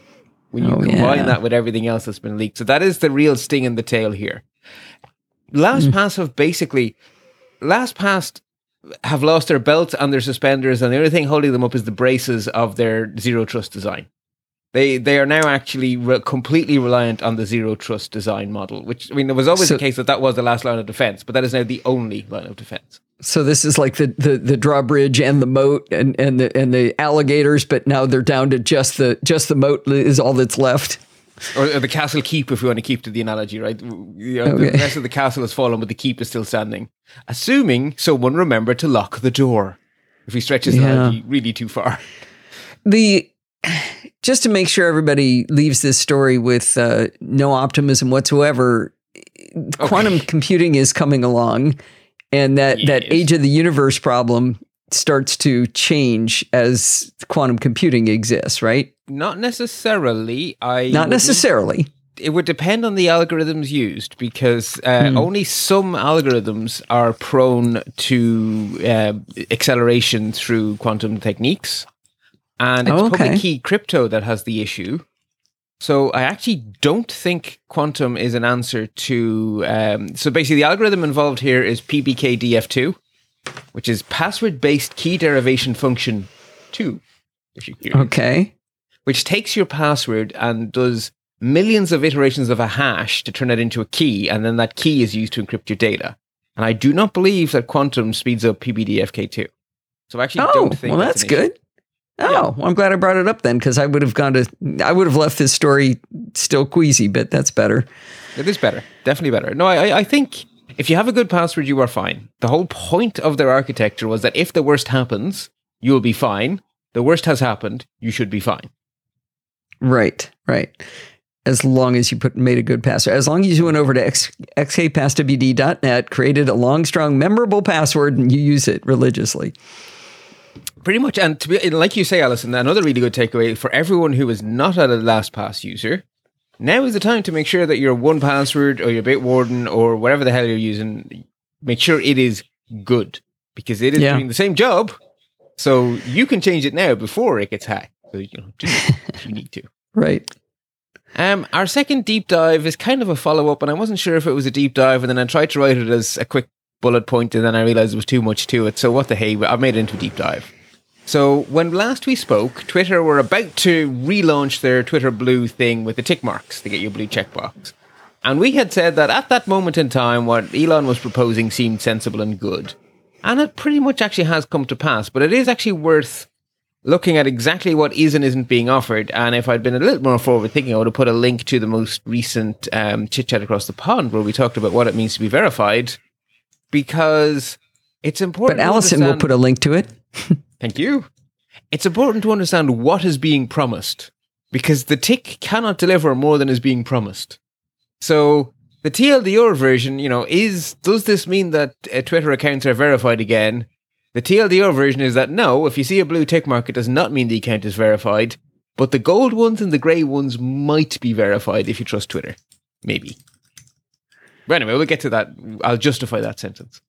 when you combine that with everything else that's been leaked. So that is the real sting in the tail here. LastPass have lost their belts and their suspenders, and the only thing holding them up is the braces of their zero trust design. They are now actually completely reliant on the zero trust design model, which, I mean, there was always the case that was the last line of defense, but that is now the only line of defense. So this is like the drawbridge and the moat and the alligators, but now they're down to just the moat is all that's left. Or the castle keep, if we want to keep to the analogy, right? The rest of the castle has fallen, but the keep is still standing. Assuming someone remembered to lock the door, if he stretches the analogy really too far. Just to make sure everybody leaves this story with no optimism whatsoever, quantum computing is coming along, and that age of the universe problem starts to change as quantum computing exists, right? Not necessarily. It would depend on the algorithms used, because only some algorithms are prone to acceleration through quantum techniques. And it's public key crypto that has the issue. So I actually don't think quantum is an answer to... so basically the algorithm involved here is PBKDF2, which is password-based key derivation function 2, if you curious. Okay. Which takes your password and does millions of iterations of a hash to turn it into a key, and then that key is used to encrypt your data. And I do not believe that quantum speeds up PBDFK2. So I actually don't think... Well, that's good. Well, I'm glad I brought it up then, because I would have left this story still queasy, but that's better. It is better. Definitely better. No, I think if you have a good password, you are fine. The whole point of their architecture was that if the worst happens, you'll be fine. The worst has happened. You should be fine. Right. As long as you made a good password. As long as you went over to xkpasswd.net, created a long, strong, memorable password, and you use it religiously. Pretty much. And like you say, Alison, another really good takeaway for everyone who is not a LastPass user, now is the time to make sure that your 1Password or your Bitwarden or whatever the hell you're using, make sure it is good, because it is doing the same job. So you can change it now before it gets hacked. So you know, do it if you need to. Right. Our second deep dive is kind of a follow-up, and I wasn't sure if it was a deep dive, and then I tried to write it as a quick bullet point, and then I realized it was too much to it, so what the hey, I made it into a deep dive. So when last we spoke, Twitter were about to relaunch their Twitter Blue thing with the tick marks to get your blue checkbox. And we had said that at that moment in time, what Elon was proposing seemed sensible and good. And it pretty much actually has come to pass, but it is actually worth looking at exactly what is and isn't being offered. And if I'd been a little more forward thinking, I would have put a link to the most recent Chit Chat Across the Pond, where we talked about what it means to be verified, because it's important. But Allison will put a link to it. Thank you. It's important to understand what is being promised, because the tick cannot deliver more than is being promised. So the TLDR version, you know, does this mean that Twitter accounts are verified again? The TLDR version is that no, if you see a blue tick mark, it does not mean the account is verified, but the gold ones and the grey ones might be verified if you trust Twitter. Maybe. But anyway, we'll get to that. I'll justify that sentence.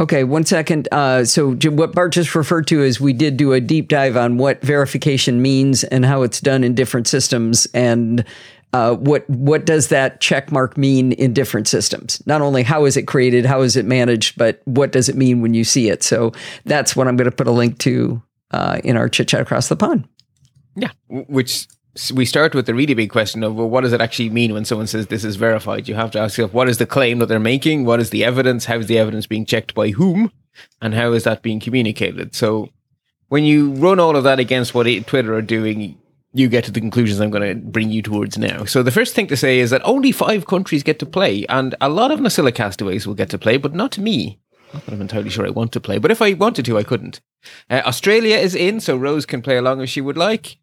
Okay, 1 second. So Jim, what Bart just referred to is we did do a deep dive on what verification means and how it's done in different systems, and what does that check mark mean in different systems? Not only how is it created, how is it managed, but what does it mean when you see it? So that's what I'm going to put a link to in our Chit Chat Across the Pond. Yeah, which we start with the really big question of, well, what does it actually mean when someone says this is verified? You have to ask yourself, what is the claim that they're making? What is the evidence? How is the evidence being checked by whom? And how is that being communicated? So when you run all of that against what Twitter are doing, you get to the conclusions I'm going to bring you towards now. So the first thing to say is that only 5 countries get to play, and a lot of Nosilla Castaways will get to play, but not me. Not that I'm entirely sure I want to play, but if I wanted to, I couldn't. Australia is in, so Rose can play along if she would like.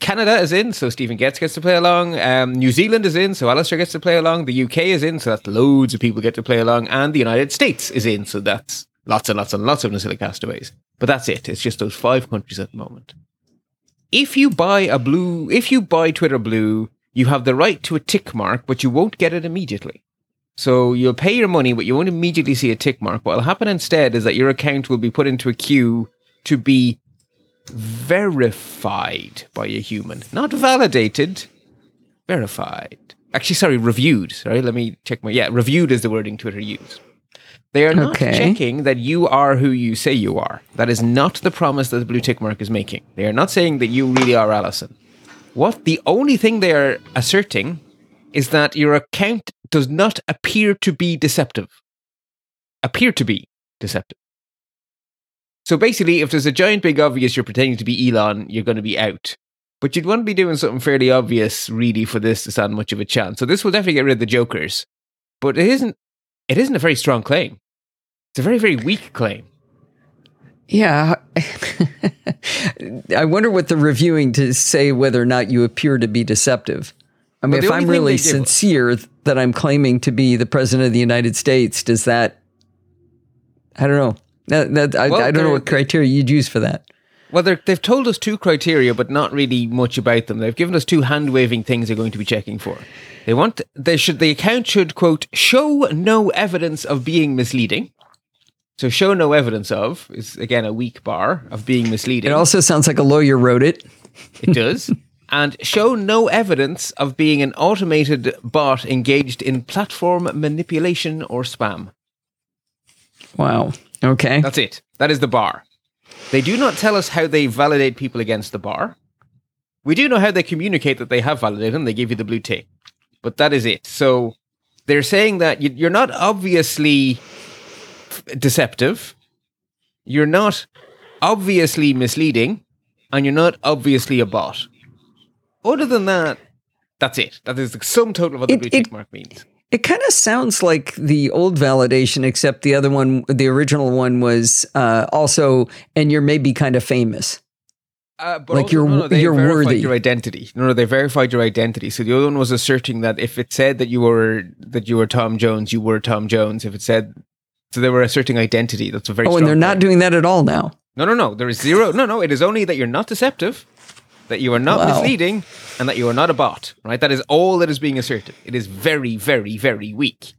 Canada is in, so Stephen Getz gets to play along. New Zealand is in, so Alistair gets to play along. The UK is in, so that's loads of people get to play along. And the United States is in, so that's lots and lots and lots of Nosilla Castaways. But that's it. It's just those 5 countries at the moment. If you buy Twitter Blue, you have the right to a tick mark, but you won't get it immediately. So you'll pay your money, but you won't immediately see a tick mark. What will happen instead is that your account will be put into a queue to be verified by a human. Not validated, verified. Actually, sorry, reviewed. Sorry, let me check reviewed is the wording Twitter used. They are not checking that you are who you say you are. That is not the promise that the blue tick mark is making. They are not saying that you really are Allison. The only thing they are asserting is that your account does not appear to be deceptive. So basically, if there's a giant big obvious you're pretending to be Elon, you're going to be out. But you'd want to be doing something fairly obvious, really, for this to stand much of a chance. So this will definitely get rid of the jokers. But it isn't a very strong claim. It's a very, very weak claim. Yeah. I wonder what they're reviewing to say whether or not you appear to be deceptive. I mean, if I'm really sincere that I'm claiming to be the president of the United States, does that... I don't know. I don't know what criteria you'd use for that. Well, they've told us two criteria, but not really much about them. They've given us two hand-waving things they're going to be checking for. They want the account should, quote, show no evidence of being misleading. So show no evidence of is, again, a weak bar of being misleading. It also sounds like a lawyer wrote it. It does. And show no evidence of being an automated bot engaged in platform manipulation or spam. Wow. Okay. That's it. That is the bar. They do not tell us how they validate people against the bar. We do know how they communicate that they have validated them. They give you the blue tick. But that is it. So they're saying that you're not obviously deceptive. You're not obviously misleading. And you're not obviously a bot. Other than that, that's it. That is the sum total of what the blue tick mark means. It kind of sounds like the old validation, except the other one, the original one was also, and you're maybe kind of famous. But like also, you're worthy. Your identity. No, they verified your identity. So the other one was asserting that if it said that you were Tom Jones, you were Tom Jones. If it said, so they were asserting identity. That's a very. Oh, and they're not doing that at all now. No. There is zero. No. It is only that you're not deceptive, that you are not misleading, and that you are not a bot, right? That is all that is being asserted. It is very, very, very weak.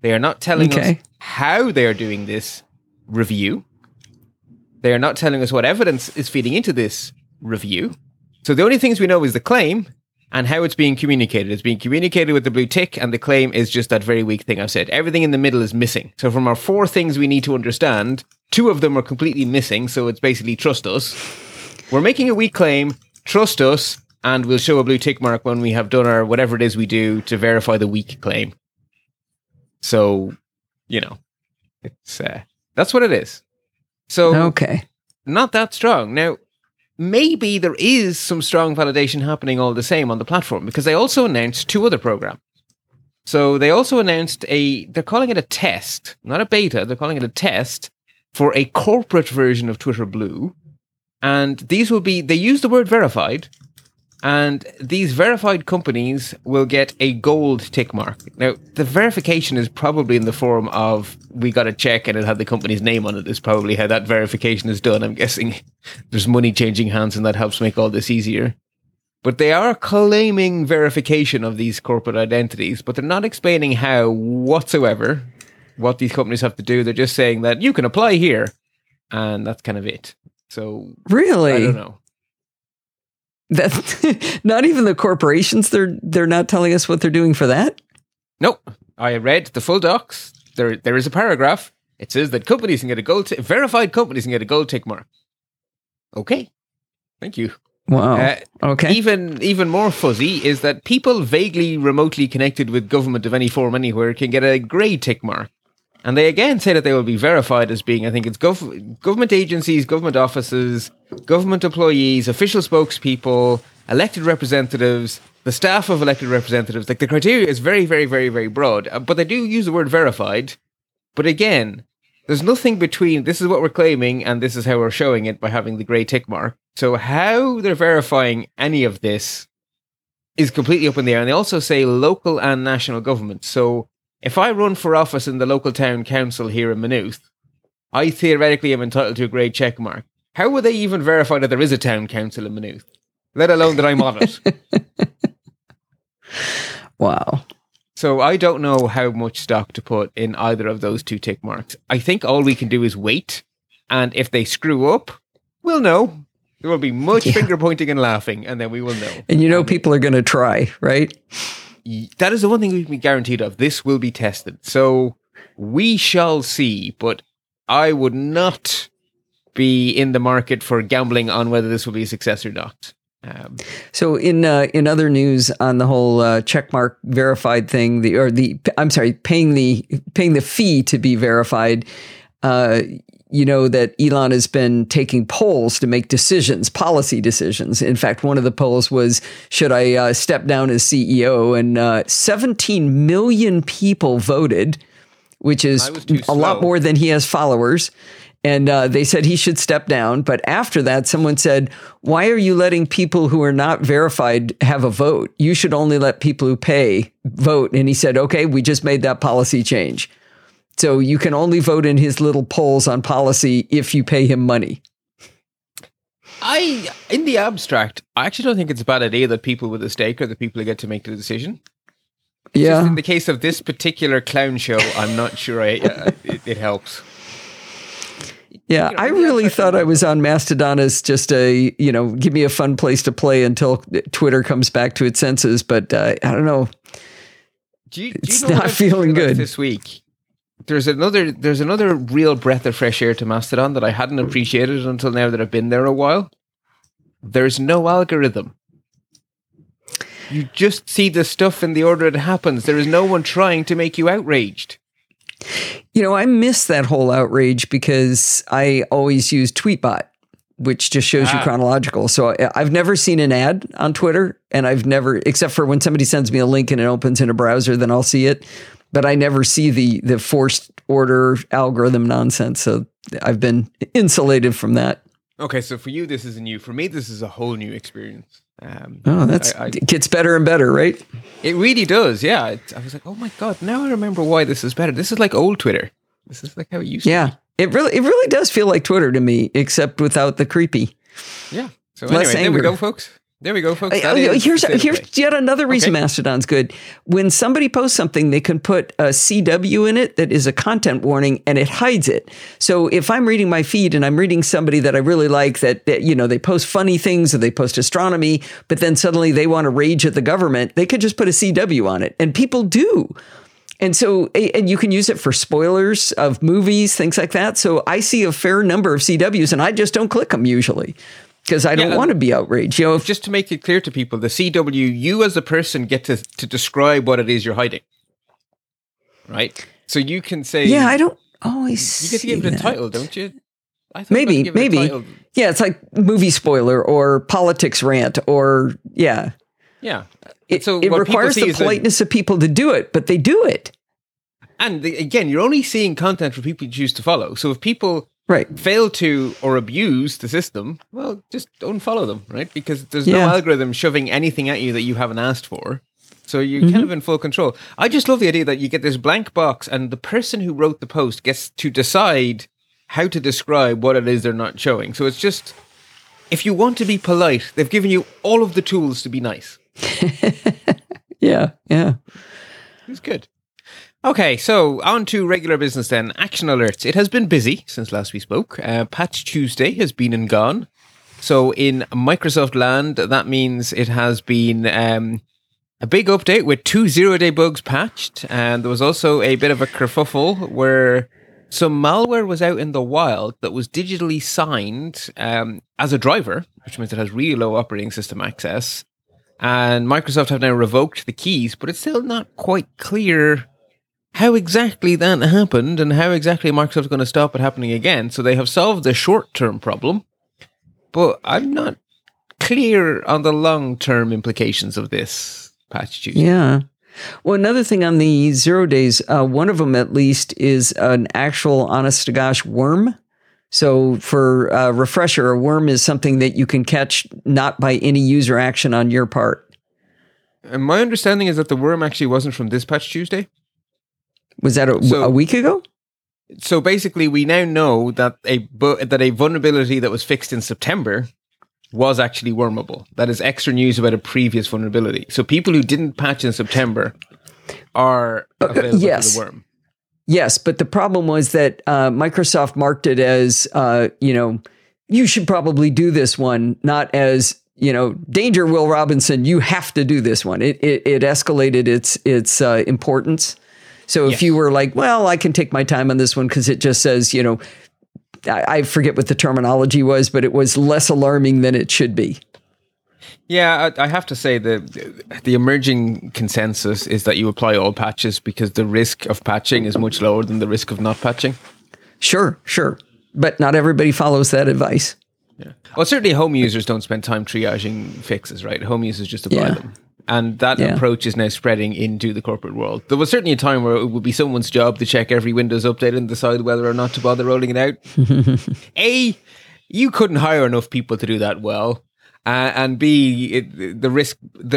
They are not telling us how they are doing this review. They are not telling us what evidence is feeding into this review. So the only things we know is the claim and how it's being communicated. It's being communicated with the blue tick, and the claim is just that very weak thing I've said. Everything in the middle is missing. So from our four things we need to understand, two of them are completely missing, so it's basically trust us. We're making a weak claim, trust us, and we'll show a blue tick mark when we have done our whatever it is we do to verify the weak claim. So, it's that's what it is. So, not that strong. Now, maybe there is some strong validation happening all the same on the platform, because they also announced two other programs. So they also announced they're calling it a test, not a beta, they're calling it a test for a corporate version of Twitter Blue. And these will be, they use the word verified, and these verified companies will get a gold tick mark. Now, the verification is probably in the form of, we got a check and it had the company's name on it, is probably how that verification is done. I'm guessing there's money changing hands and that helps make all this easier. But they are claiming verification of these corporate identities, but they're not explaining how whatsoever, what these companies have to do. They're just saying that you can apply here, and that's kind of it. So really, I don't know. That not even the corporations they're not telling us what they're doing for that. Nope. I read the full docs. There is a paragraph. It says that companies can get a gold verified companies can get a gold tick mark. Okay. Thank you. Wow. Okay. Even more fuzzy is that people vaguely remotely connected with government of any form anywhere can get a grey tick mark. And they again say that they will be verified as being, I think it's government agencies, government offices, government employees, official spokespeople, elected representatives, the staff of elected representatives. Like the criteria is very, very, very, very broad. But they do use the word verified. But again, there's nothing between this is what we're claiming and this is how we're showing it by having the grey tick mark. So how they're verifying any of this is completely up in the air. And they also say local and national governments. So if I run for office in the local town council here in Maynooth, I theoretically am entitled to a grey check mark. How would they even verify that there is a town council in Maynooth, let alone that I'm on it? Wow. So I don't know how much stock to put in either of those two tick marks. I think all we can do is wait. And if they screw up, we'll know. There will be much finger pointing and laughing, and then we will know. And people are going to try, right? That is the one thing we can be guaranteed of. This will be tested. So we shall see, but I would not be in the market for gambling on whether this will be a success or not. So in other news on the whole checkmark verified thing, paying the fee to be verified, you know that Elon has been taking polls to make decisions, policy decisions. In fact, one of the polls was, should I step down as CEO? And 17 million people voted, which is a lot more than he has followers. And they said he should step down. But after that, someone said, why are you letting people who are not verified have a vote? You should only let people who pay vote. And he said, okay, we just made that policy change. So you can only vote in his little polls on policy if you pay him money. In the abstract, I actually don't think it's a bad idea that people with a stake are the people who get to make the decision. Yeah. Just in the case of this particular clown show, I'm not sure it helps. Yeah, I really thought I was on Mastodon as just a, give me a fun place to play until Twitter comes back to its senses. But I don't know. It's not feeling good this week. There's another real breath of fresh air to Mastodon that I hadn't appreciated until now that I've been there a while. There's no algorithm. You just see the stuff in the order it happens. There is no one trying to make you outraged. I miss that whole outrage because I always use Tweetbot, which just shows you chronological. So I've never seen an ad on Twitter, and I've never, except for when somebody sends me a link and it opens in a browser, then I'll see it. But I never see the forced order algorithm nonsense. So I've been insulated from that. Okay, so for you, this isn't new. For me, this is a whole new experience. It gets better and better, right? It really does, yeah. I was like, oh my God, now I remember why this is better. This is like old Twitter. This is like how it used to be. Yeah, it really does feel like Twitter to me, except without the creepy. Yeah, so less anyway, anger. There we go, folks. Here's yet another reason Mastodon's good. When somebody posts something, they can put a CW in it that is a content warning, and it hides it. So if I'm reading my feed and I'm reading somebody that I really like that they post funny things or they post astronomy, but then suddenly they want to rage at the government, they could just put a CW on it. And people do. And so, and you can use it for spoilers of movies, things like that. So I see a fair number of CWs, and I just don't click them usually. Because I don't want to be outraged. Just to make it clear to people, the CW, you as a person get to describe what it is you're hiding, right? So you can say... Yeah, I don't always You get to give it a title, don't you? Maybe. Yeah, it's like movie spoiler or politics rant or... Yeah. Yeah. It requires the politeness of people to do it, but they do it. And again, you're only seeing content for people you choose to follow. So if people... Right. Fail to or abuse the system, well, just unfollow them, right? Because there's no algorithm shoving anything at you that you haven't asked for. So you're kind of in full control. I just love the idea that you get this blank box and the person who wrote the post gets to decide how to describe what it is they're not showing. So it's just, if you want to be polite, they've given you all of the tools to be nice. Yeah. It's good. Okay, so on to regular business then. Action alerts. It has been busy since last we spoke. Patch Tuesday has been and gone. So in Microsoft land, that means it has been a big update with 2 0-day bugs patched. And there was also a bit of a kerfuffle where some malware was out in the wild that was digitally signed as a driver, which means it has really low operating system access. And Microsoft have now revoked the keys, but it's still not quite clear how exactly that happened and how exactly Microsoft's going to stop it happening again. So they have solved the short-term problem, but I'm not clear on the long-term implications of this patch Tuesday. Yeah. Well, another thing on the 0 days, one of them at least is an actual honest-to-gosh worm. So for a refresher, a worm is something that you can catch not by any user action on your part. And my understanding is that the worm actually wasn't from this patch Tuesday. Was that a week ago? So basically, we now know that a vulnerability that was fixed in September was actually wormable. That is extra news about a previous vulnerability. So people who didn't patch in September are available to the worm. Yes, but the problem was that Microsoft marked it as, you should probably do this one, not as... danger, Will Robinson, you have to do this one. It escalated its importance. So if you were like, well, I can take my time on this one because it just says, I forget what the terminology was, but it was less alarming than it should be. Yeah, I have to say the emerging consensus is that you apply all patches because the risk of patching is much lower than the risk of not patching. Sure. But not everybody follows that advice. Yeah. Well, certainly home users don't spend time triaging fixes, right? Home users just apply them. And that approach is now spreading into the corporate world. There was certainly a time where it would be someone's job to check every Windows update and decide whether or not to bother rolling it out. A, you couldn't hire enough people to do that well. And B, the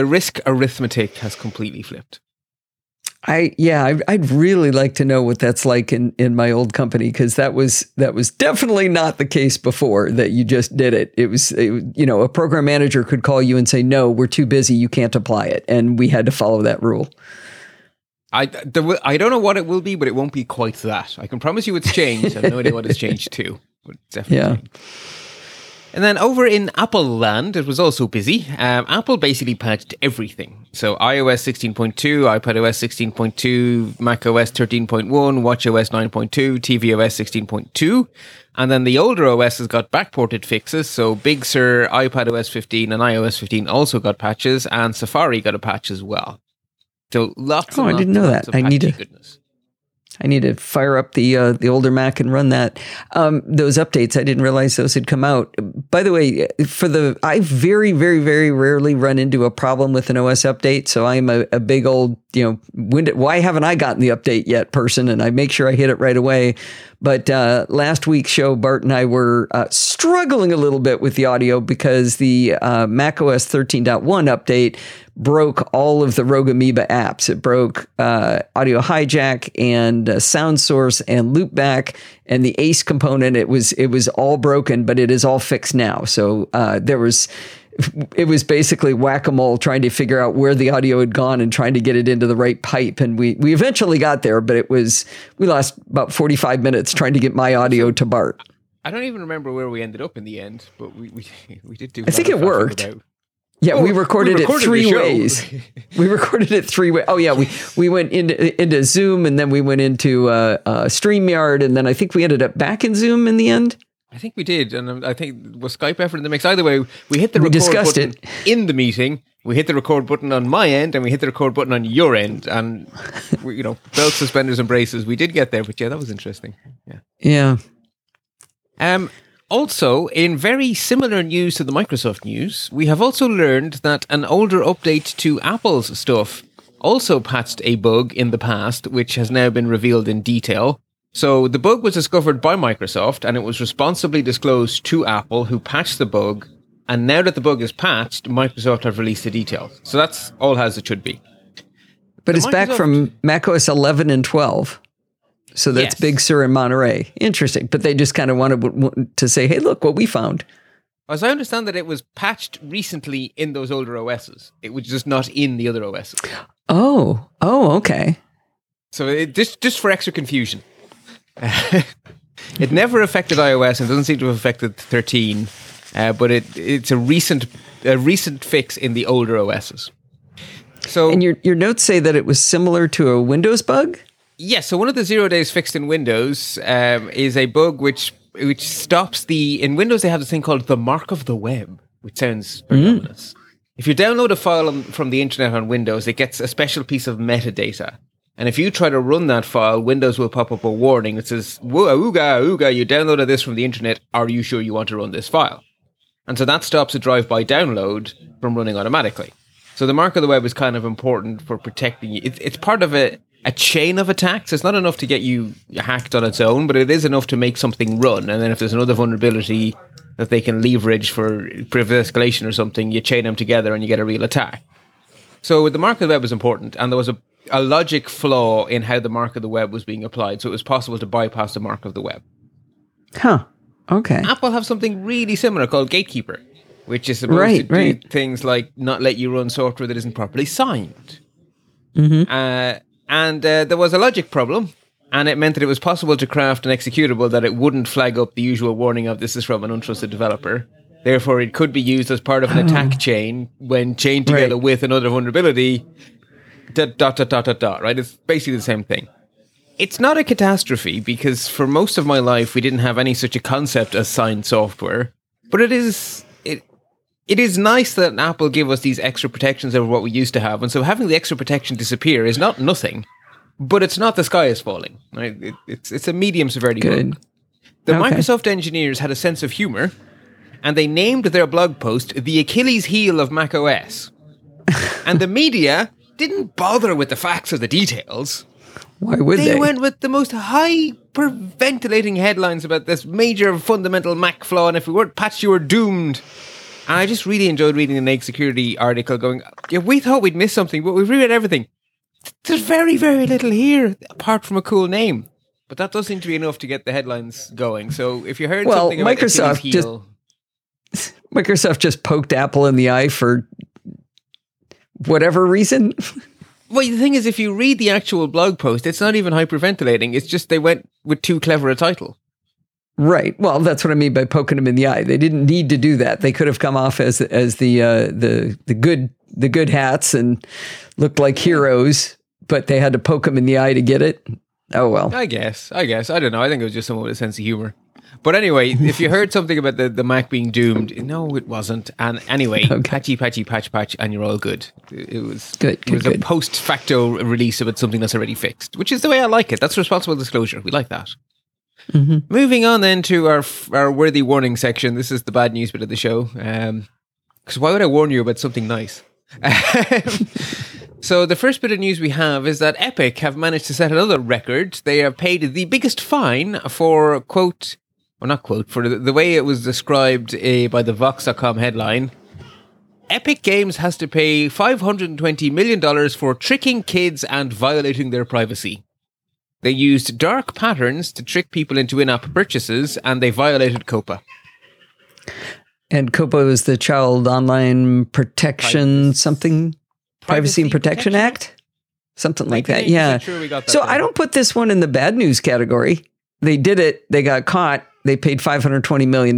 risk arithmetic has completely flipped. I'd really like to know what that's like in my old company, because that was definitely not the case before that you just did it. It was a program manager could call you and say, no, we're too busy, you can't apply it. And we had to follow that rule. I don't know what it will be, but it won't be quite that. I can promise you it's changed. I have no idea what it's changed to, but it's definitely changed. And then over in Apple land, it was also busy. Apple basically patched everything. So iOS 16.2, iPadOS 16.2, macOS 13.1, watchOS 9.2, tvOS 16.2. And then the older OSs got backported fixes. So Big Sur, iPadOS 15 and iOS 15 also got patches, and Safari got a patch as well. So lots and lots of patchy goodness. Oh, I didn't know that. I need to fire up the older Mac and run that. Those updates, I didn't realize those had come out. By the way, I very, very, very rarely run into a problem with an OS update. So I'm a big old, why haven't I gotten the update yet person? And I make sure I hit it right away. But last week's show, Bart and I were struggling a little bit with the audio because the macOS 13.1 update broke all of the Rogue Amoeba apps. It broke Audio Hijack and Sound Source and Loopback and the Ace component. It was all broken, but it is all fixed now. So it was basically whack-a-mole trying to figure out where the audio had gone and trying to get it into the right pipe. And we eventually got there, but we lost about 45 minutes trying to get my audio to Bart. I don't even remember where we ended up in the end, but we did do. I think it worked. Yeah, we recorded it three ways. We recorded it three ways. Oh, yeah, we went into Zoom, and then we went into StreamYard, and then I think we ended up back in Zoom in the end. I think we did, and I think was Skype effort in the mix. Either way, we hit the record button in the meeting. We hit the record button on my end, and we hit the record button on your end, and belt, suspenders, and braces. We did get there, but yeah, that was interesting. Yeah. Also, in very similar news to the Microsoft news, we have also learned that an older update to Apple's stuff also patched a bug in the past, which has now been revealed in detail. So the bug was discovered by Microsoft, and it was responsibly disclosed to Apple, who patched the bug. And now that the bug is patched, Microsoft have released the details. So that's all as it should be. But it's back from macOS 11 and 12. So that's yes. Big Sur and Monterey. Interesting. But they just kind of wanted to say, hey, look what we found. As I understand that it was patched recently in those older OSs. It was just not in the other OSs. Oh, okay. So just for extra confusion. It never affected iOS and doesn't seem to have affected 13, but it's a recent fix in the older OSs. So, and your notes say that it was similar to a Windows bug? Yes, so one of the 0 days fixed in Windows is a bug which stops in Windows they have this thing called the Mark of the Web, which sounds very ominous. If you download a file from the internet on Windows, it gets a special piece of metadata. And if you try to run that file, Windows will pop up a warning that says, ooga, ooga, you downloaded this from the internet, are you sure you want to run this file? And so that stops a drive-by download from running automatically. So the Mark of the Web is kind of important for protecting you. It's part of a chain of attacks. It's not enough to get you hacked on its own, but it is enough to make something run. And then if there's another vulnerability that they can leverage for privilege escalation or something, you chain them together and you get a real attack. So the Mark of the Web was important, and there was a logic flaw in how the Mark of the Web was being applied, so it was possible to bypass the Mark of the Web. Huh. Okay. Apple have something really similar called Gatekeeper, which is supposed to do things like not let you run software that isn't properly signed. Mm-hmm. And there was a logic problem, and it meant that it was possible to craft an executable that it wouldn't flag up the usual warning of this is from an untrusted developer. Therefore, it could be used as part of an attack chain when chained together with another vulnerability, right? It's basically the same thing. It's not a catastrophe, because for most of my life, we didn't have any such a concept as signed software. But it is nice that Apple give us these extra protections over what we used to have. And so having the extra protection disappear is not nothing, but it's not the sky is falling. Right? It's a medium severity bug. Microsoft engineers had a sense of humor, and they named their blog post The Achilles Heel of macOS. And the media didn't bother with the facts or the details. Why would they? They went with the most hyperventilating headlines about this major fundamental Mac flaw, and if we weren't patched, you were doomed. And I just really enjoyed reading the Naked Security article going, yeah, we thought we'd missed something, but we've reread everything. there's very, very little here apart from a cool name. But that does seem to be enough to get the headlines going. So if you heard something about Microsoft Achilles heel... Microsoft just poked Apple in the eye for whatever reason. Well, the thing is, if you read the actual blog post, it's not even hyperventilating. It's just they went with too clever a title. Right. Well, that's what I mean by poking them in the eye. They didn't need to do that. They could have come off as the good hats and looked like heroes, but they had to poke them in the eye to get it. Oh, well. I guess. I don't know. I think it was just someone with a sense of humor. But anyway, if you heard something about the Mac being doomed, no, it wasn't. And anyway, okay. patch, and you're all good. It was good. A post facto release about something that's already fixed, which is the way I like it. That's responsible disclosure. We like that. Mm-hmm. Moving on then to our worthy warning section. This is the bad news bit of the show. Because why would I warn you about something nice? So the first bit of news we have is that Epic have managed to set another record. They have paid the biggest fine for, quote, well, not quote, for the way it was described by the Vox.com headline. Epic Games has to pay $520 million for tricking kids and violating their privacy. They used dark patterns to trick people into in-app purchases, and they violated COPPA. And COPPA was the Child Online Protection Privacy and Protection Act? Something like that, yeah. Sure we got that I don't put this one in the bad news category. They did it. They got caught. They paid $520 million.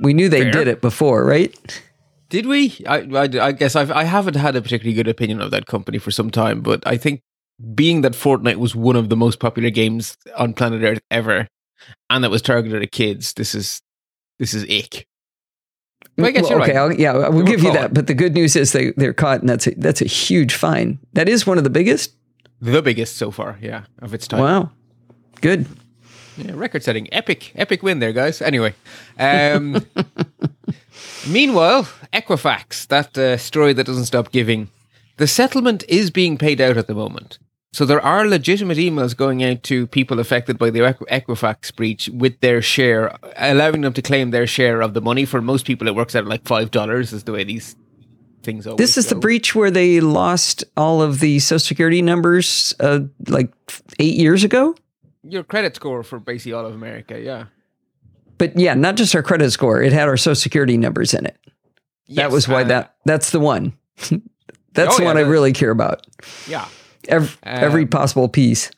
We knew they did it before, right? Did we? I guess I haven't had a particularly good opinion of that company for some time, but I think being that Fortnite was one of the most popular games on planet Earth ever, and that was targeted at kids, this is ick. Well, I guess you're right. We'll give you that. But the good news is they're caught, and that's a huge fine. That is one of the biggest? The biggest so far, yeah, of its time. Wow. Good. Yeah, record-setting. Epic win there, guys. Anyway. Meanwhile, Equifax, that story that doesn't stop giving, the settlement is being paid out at the moment. So there are legitimate emails going out to people affected by the Equifax breach with their share, allowing them to claim their share of the money. For most people, it works out like $5 is the way these things always This is go. The breach where they lost all of the Social Security numbers like 8 years ago? Your credit score for basically all of America, yeah. But yeah, not just our credit score. It had our Social Security numbers in it. Yes, that was why that's the one. That's the one I really care about. Yeah. Every possible piece.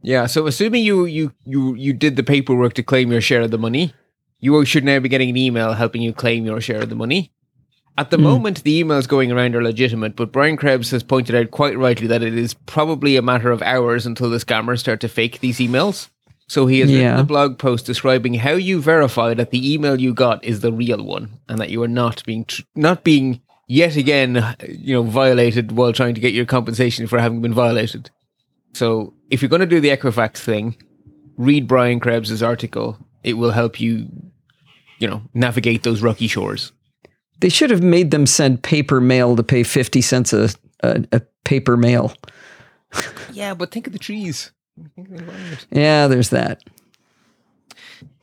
Yeah, so assuming you did the paperwork to claim your share of the money, you should now be getting an email helping you claim your share of the money. At the moment, the emails going around are legitimate, but Brian Krebs has pointed out quite rightly that it is probably a matter of hours until the scammers start to fake these emails. So he has written a blog post describing how you verify that the email you got is the real one and that you are not being yet again, violated while trying to get your compensation for having been violated. So if you're going to do the Equifax thing, read Brian Krebs' article. It will help you, navigate those rocky shores. They should have made them send paper mail to pay 50 cents a paper mail. Yeah, but think of the trees. Yeah, there's that.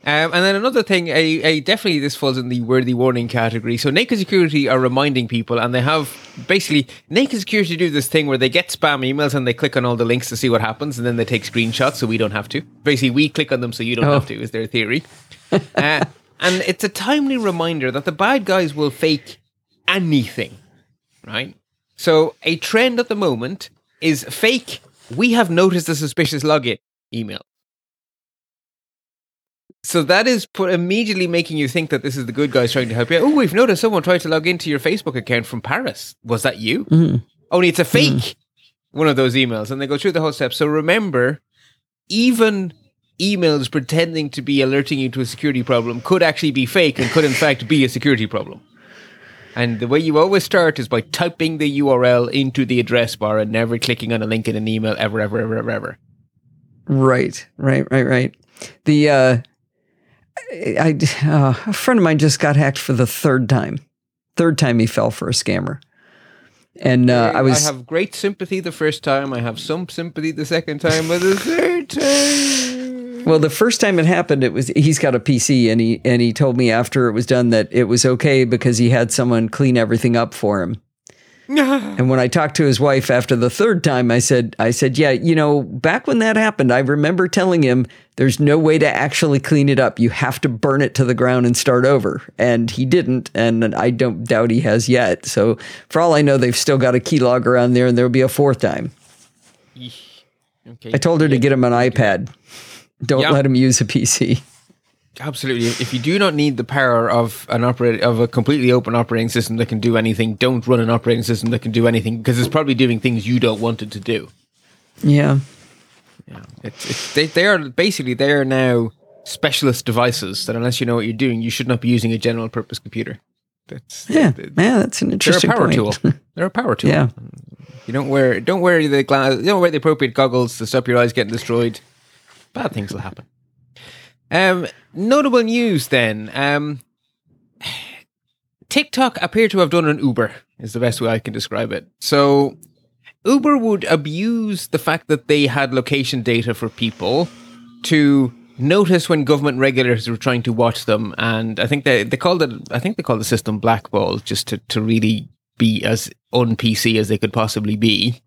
And then another thing, definitely this falls in the worthy warning category. So Naked Security are reminding people, and they have basically, Naked Security do this thing where they get spam emails and they click on all the links to see what happens, and then they take screenshots so we don't have to. Basically, we click on them so you don't have to, is their theory. And it's a timely reminder that the bad guys will fake anything, right? So a trend at the moment is fake, we have noticed a suspicious login email. So that is immediately making you think that this is the good guys trying to help you. Oh, we've noticed someone tried to log into your Facebook account from Paris. Was that you? Mm-hmm. Only it's a fake one of those emails. And they go through the whole step. So remember, even emails pretending to be alerting you to a security problem could actually be fake and could in fact be a security problem. And the way you always start is by typing the URL into the address bar and never clicking on a link in an email ever. Right. The... a friend of mine just got hacked for the third time. Third time he fell for a scammer. And I have great sympathy the first time. I have some sympathy the second time, but the third time. Well, the first time it happened, it was he's got a PC, and he told me after it was done that it was okay because he had someone clean everything up for him. And when I talked to his wife after the third time, I said, yeah, you know, back when that happened, I remember telling him there's no way to actually clean it up. You have to burn it to the ground and start over. And he didn't. And I don't doubt he has yet. So for all I know, they've still got a keylogger around there and there'll be a fourth time. Okay. I told her to get him an iPad. Don't let him use a PC. Absolutely. If you do not need the power of a completely open operating system that can do anything, don't run an operating system that can do anything, because it's probably doing things you don't want it to do. Yeah. They are now specialist devices that, unless you know what you're doing, you should not be using a general purpose computer. That's an interesting point. They're a power tool. Yeah. You don't wear the glass. Don't wear the appropriate goggles to stop your eyes getting destroyed. Bad things will happen. Notable news then. TikTok appear to have done an Uber, is the best way I can describe it. So Uber would abuse the fact that they had location data for people to notice when government regulators were trying to watch them. And I think they called the system blackball, just to really be as un-PC as they could possibly be.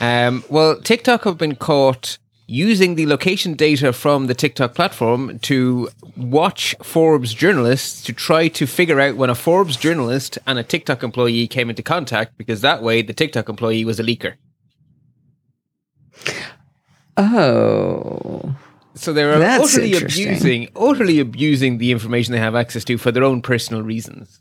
Well, TikTok have been caught using the location data from the TikTok platform to watch Forbes journalists to try to figure out when a Forbes journalist and a TikTok employee came into contact, because that way the TikTok employee was a leaker. Oh. So they were utterly abusing the information they have access to for their own personal reasons.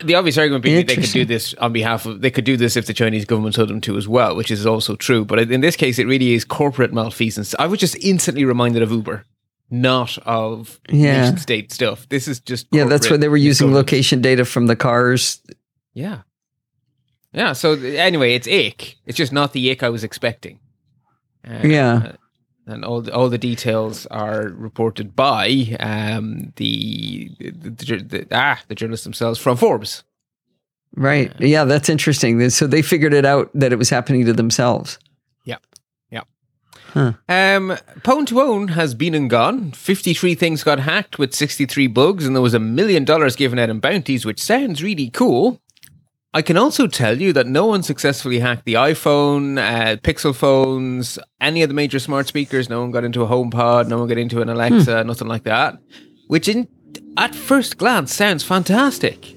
The obvious argument being that they could do this if the Chinese government told them to as well, which is also true. But in this case, it really is corporate malfeasance. I was just instantly reminded of Uber, not of nation-state stuff. This is just corporate. Yeah, that's when they were using location data from the cars. Yeah. Yeah, so anyway, it's ick. It's just not the ick I was expecting. And all the details are reported by the journalists themselves from Forbes. Right. Yeah, that's interesting. So they figured it out that it was happening to themselves. Yeah. Yeah. Huh. Pwn to Own has been and gone. 53 things got hacked with 63 bugs, and there was $1 million given out in bounties, which sounds really cool. I can also tell you that no one successfully hacked the iPhone, Pixel phones, any of the major smart speakers. No one got into a HomePod, no one got into an Alexa, nothing like that. Which, at first glance, sounds fantastic.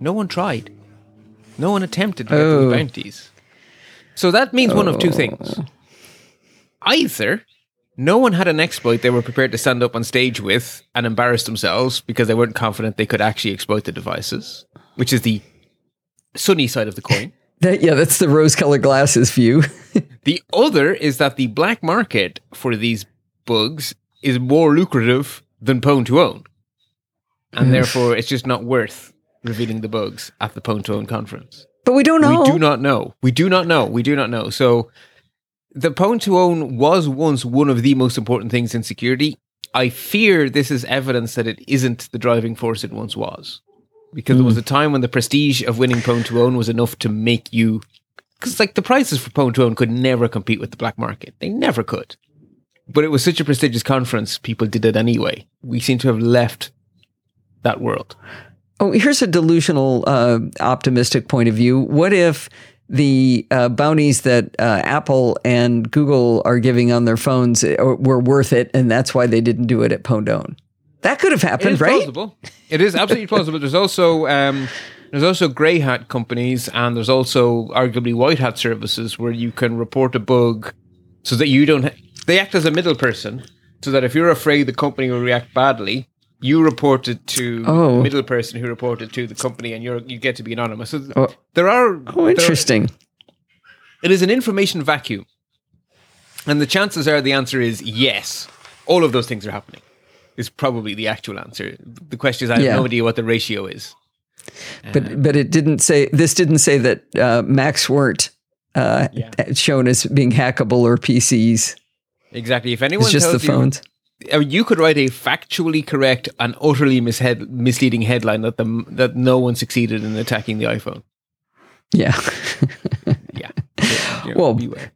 No one tried. No one attempted to get those bounties. So that means one of two things. Either no one had an exploit they were prepared to stand up on stage with and embarrass themselves because they weren't confident they could actually exploit the devices, which is the sunny side of the coin. That's the rose-colored glasses view. The other is that the black market for these bugs is more lucrative than Pwn to Own, and therefore it's just not worth revealing the bugs at the Pwn to Own conference. But we don't know. We do not know. So the Pwn to Own was once one of the most important things in security. I fear this is evidence that it isn't the driving force it once was. Because there was a time when the prestige of winning Pwn to Own was enough to make you... Because the prices for Pwn to Own could never compete with the black market. They never could. But it was such a prestigious conference, people did it anyway. We seem to have left that world. Oh, here's a delusional, optimistic point of view. What if the bounties that Apple and Google are giving on their phones were worth it, and that's why they didn't do it at Pwn to Own? That could have happened, right? Plausible. It is absolutely plausible. There's also grey hat companies, and there's also arguably white hat services where you can report a bug so that you don't... They act as a middle person, so that if you're afraid the company will react badly, you report it to the middle person who reported to the company, and you get to be anonymous. So interesting. It is an information vacuum. And the chances are the answer is yes. All of those things are happening. Is probably the actual answer. The question is, I have no idea what the ratio is. But it didn't say, that Macs weren't shown as being hackable or PCs. Exactly. If anyone tells the phones. You could write a factually correct and utterly misleading headline that no one succeeded in attacking the iPhone. Yeah. Yeah. Well, beware.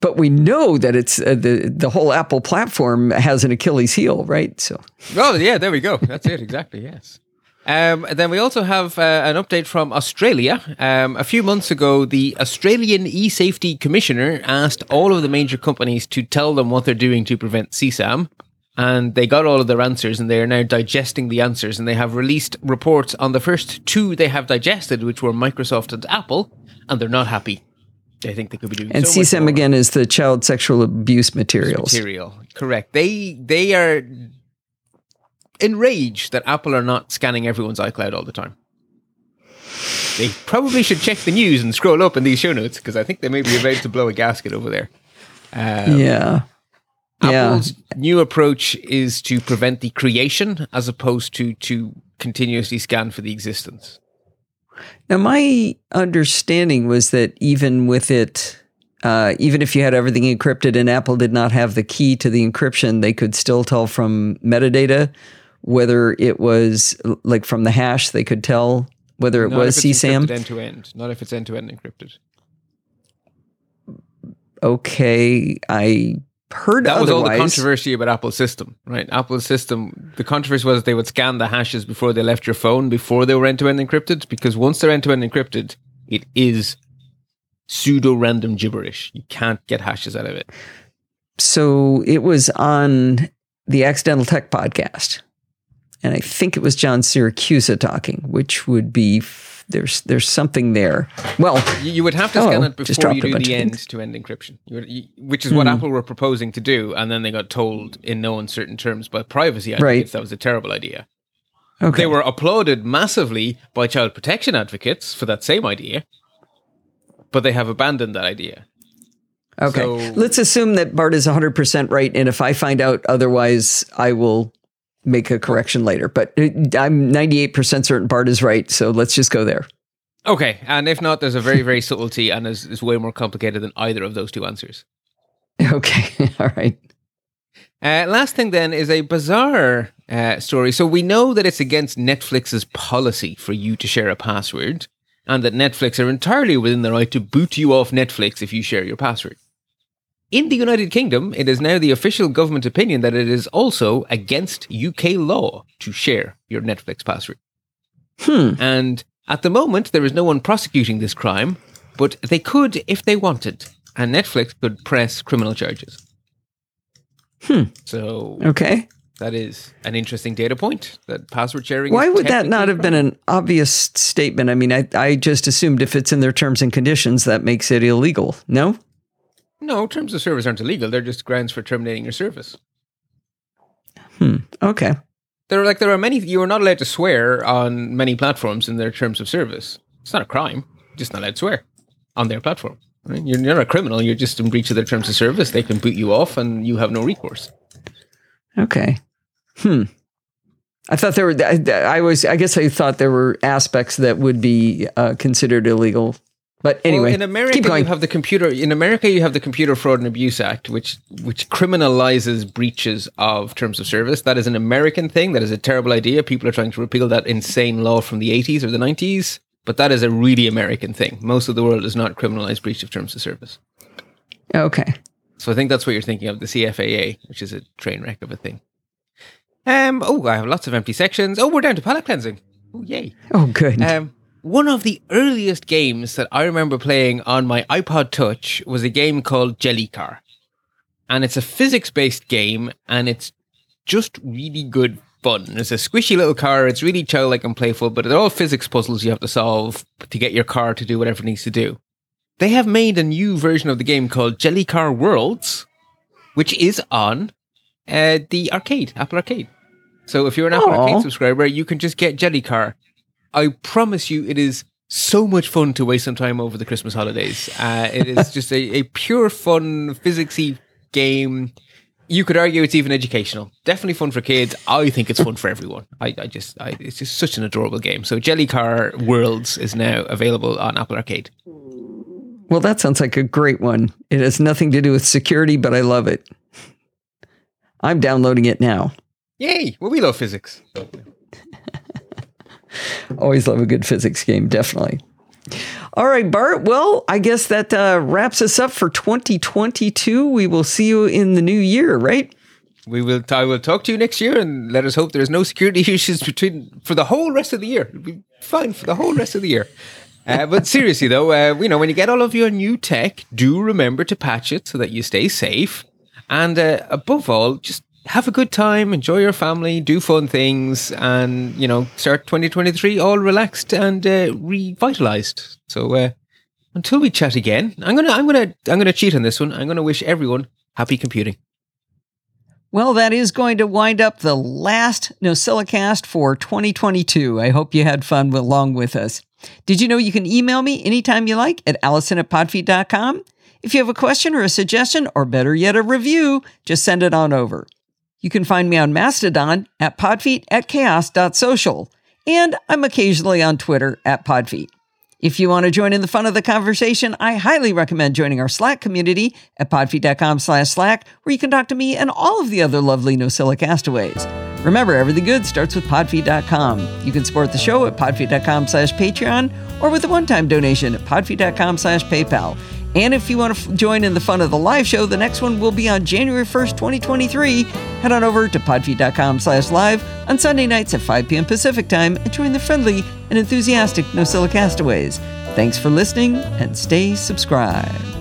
But we know that it's the whole Apple platform has an Achilles heel, right? So, there we go. That's it, exactly. Yes. Then we also have an update from Australia. A few months ago, the Australian E-Safety Commissioner asked all of the major companies to tell them what they're doing to prevent CSAM. And they got all of their answers, and they are now digesting the answers. And they have released reports on the first two they have digested, which were Microsoft and Apple, and they're not happy. They think they could be doing. And so CSAM much more. Again is the child sexual abuse materials. Material, correct. They are enraged that Apple are not scanning everyone's iCloud all the time. They probably should check the news and scroll up in these show notes because I think they may be about to blow a gasket over there. Yeah. Apple's new approach is to prevent the creation as opposed to continuously scan for the existence. Now, my understanding was that even with it, even if you had everything encrypted and Apple did not have the key to the encryption, they could still tell from metadata whether it was, like from the hash, they could tell whether it was CSAM. Not if it's end-to-end encrypted. Okay, I... heard that otherwise. That was all the controversy about Apple's system, right? Apple's system, the controversy was they would scan the hashes before they left your phone, before they were end-to-end encrypted, because once they're end-to-end encrypted, it is pseudo-random gibberish. You can't get hashes out of it. So it was on the Accidental Tech podcast, and I think it was John Siracusa talking, which would be, there's something there. Well, you would have to scan it before you do the end-to-end encryption, which is what Apple were proposing to do, and then they got told in no uncertain terms by privacy advocates that was a terrible idea. Okay. They were applauded massively by child protection advocates for that same idea, but they have abandoned that idea. Okay, so, let's assume that Bart is 100% right, and if I find out otherwise, I will... make a correction later, but I'm 98% certain Bart is right, so let's just go there. Okay, and if not, there's a very, very subtlety, and it's way more complicated than either of those two answers. Okay, all right. Last thing then is a bizarre story. So we know that it's against Netflix's policy for you to share a password, and that Netflix are entirely within the right to boot you off Netflix if you share your password. In the United Kingdom, it is now the official government opinion that it is also against UK law to share your Netflix password. And at the moment, there is no one prosecuting this crime, but they could if they wanted, and Netflix could press criminal charges. So that is an interesting data point, that password sharing is technically. Why would that not have been an obvious statement? I mean, I just assumed if it's in their terms and conditions, that makes it illegal, no? No, terms of service aren't illegal. They're just grounds for terminating your service. Okay. There are many. You are not allowed to swear on many platforms in their terms of service. It's not a crime. You're just not allowed to swear on their platform. Right? You're not a criminal. You're just in breach of their terms of service. They can boot you off, and you have no recourse. Okay. I thought there were. I guess I thought there were aspects that would be considered illegal. But anyway, well, in America, you have the Computer Fraud and Abuse Act, which criminalizes breaches of terms of service. That is an American thing. That is a terrible idea. People are trying to repeal that insane law from the 80s or the 90s. But that is a really American thing. Most of the world does not criminalize breach of terms of service. Okay. So I think that's what you're thinking of, the CFAA, which is a train wreck of a thing. I have lots of empty sections. We're down to palate cleansing. Oh, yay. Oh, good. One of the earliest games that I remember playing on my iPod Touch was a game called Jelly Car. And it's a physics-based game, and it's just really good fun. It's a squishy little car. It's really childlike and playful, but they're all physics puzzles you have to solve to get your car to do whatever it needs to do. They have made a new version of the game called Jelly Car Worlds, which is on the arcade, Apple Arcade. So if you're an Apple Arcade subscriber, you can just get Jelly Car. I promise you, it is so much fun to waste some time over the Christmas holidays. It is just a pure fun, physicsy game. You could argue it's even educational. Definitely fun for kids. I think it's fun for everyone. It's just such an adorable game. So Jelly Car Worlds is now available on Apple Arcade. Well, that sounds like a great one. It has nothing to do with security, but I love it. I'm downloading it now. Yay! Well, we love physics. Always love a good physics game, definitely. All right, Bart. Well, I guess that wraps us up for 2022. We will see you in the new year, right? I will talk to you next year, and let us hope there's no security issues for the whole rest of the year. It'll be fine for the whole rest of the year. But seriously, though, you know, when you get all of your new tech, do remember to patch it so that you stay safe. And above all, just have a good time, enjoy your family, do fun things, and, you know, start 2023 all relaxed and revitalized. So until we chat again, I'm gonna cheat on this one. I'm gonna wish everyone happy computing. Well, that is going to wind up the last NosillaCast for 2022. I hope you had fun along with us. Did you know you can email me anytime you like at allison@podfeet.com? If you have a question or a suggestion, or better yet, a review, just send it on over. You can find me on Mastodon at podfeet@chaos.social. And I'm occasionally on Twitter at podfeet. If you want to join in the fun of the conversation, I highly recommend joining our Slack community at podfeet.com/Slack, where you can talk to me and all of the other lovely Nosilla Castaways. Remember, everything good starts with podfeet.com. You can support the show at podfeet.com/Patreon or with a one-time donation at podfeet.com/PayPal. And if you want to join in the fun of the live show, the next one will be on January 1st, 2023. Head on over to podfeet.com/live on Sunday nights at 5 p.m. Pacific time and join the friendly and enthusiastic Nosilla Castaways. Thanks for listening and stay subscribed.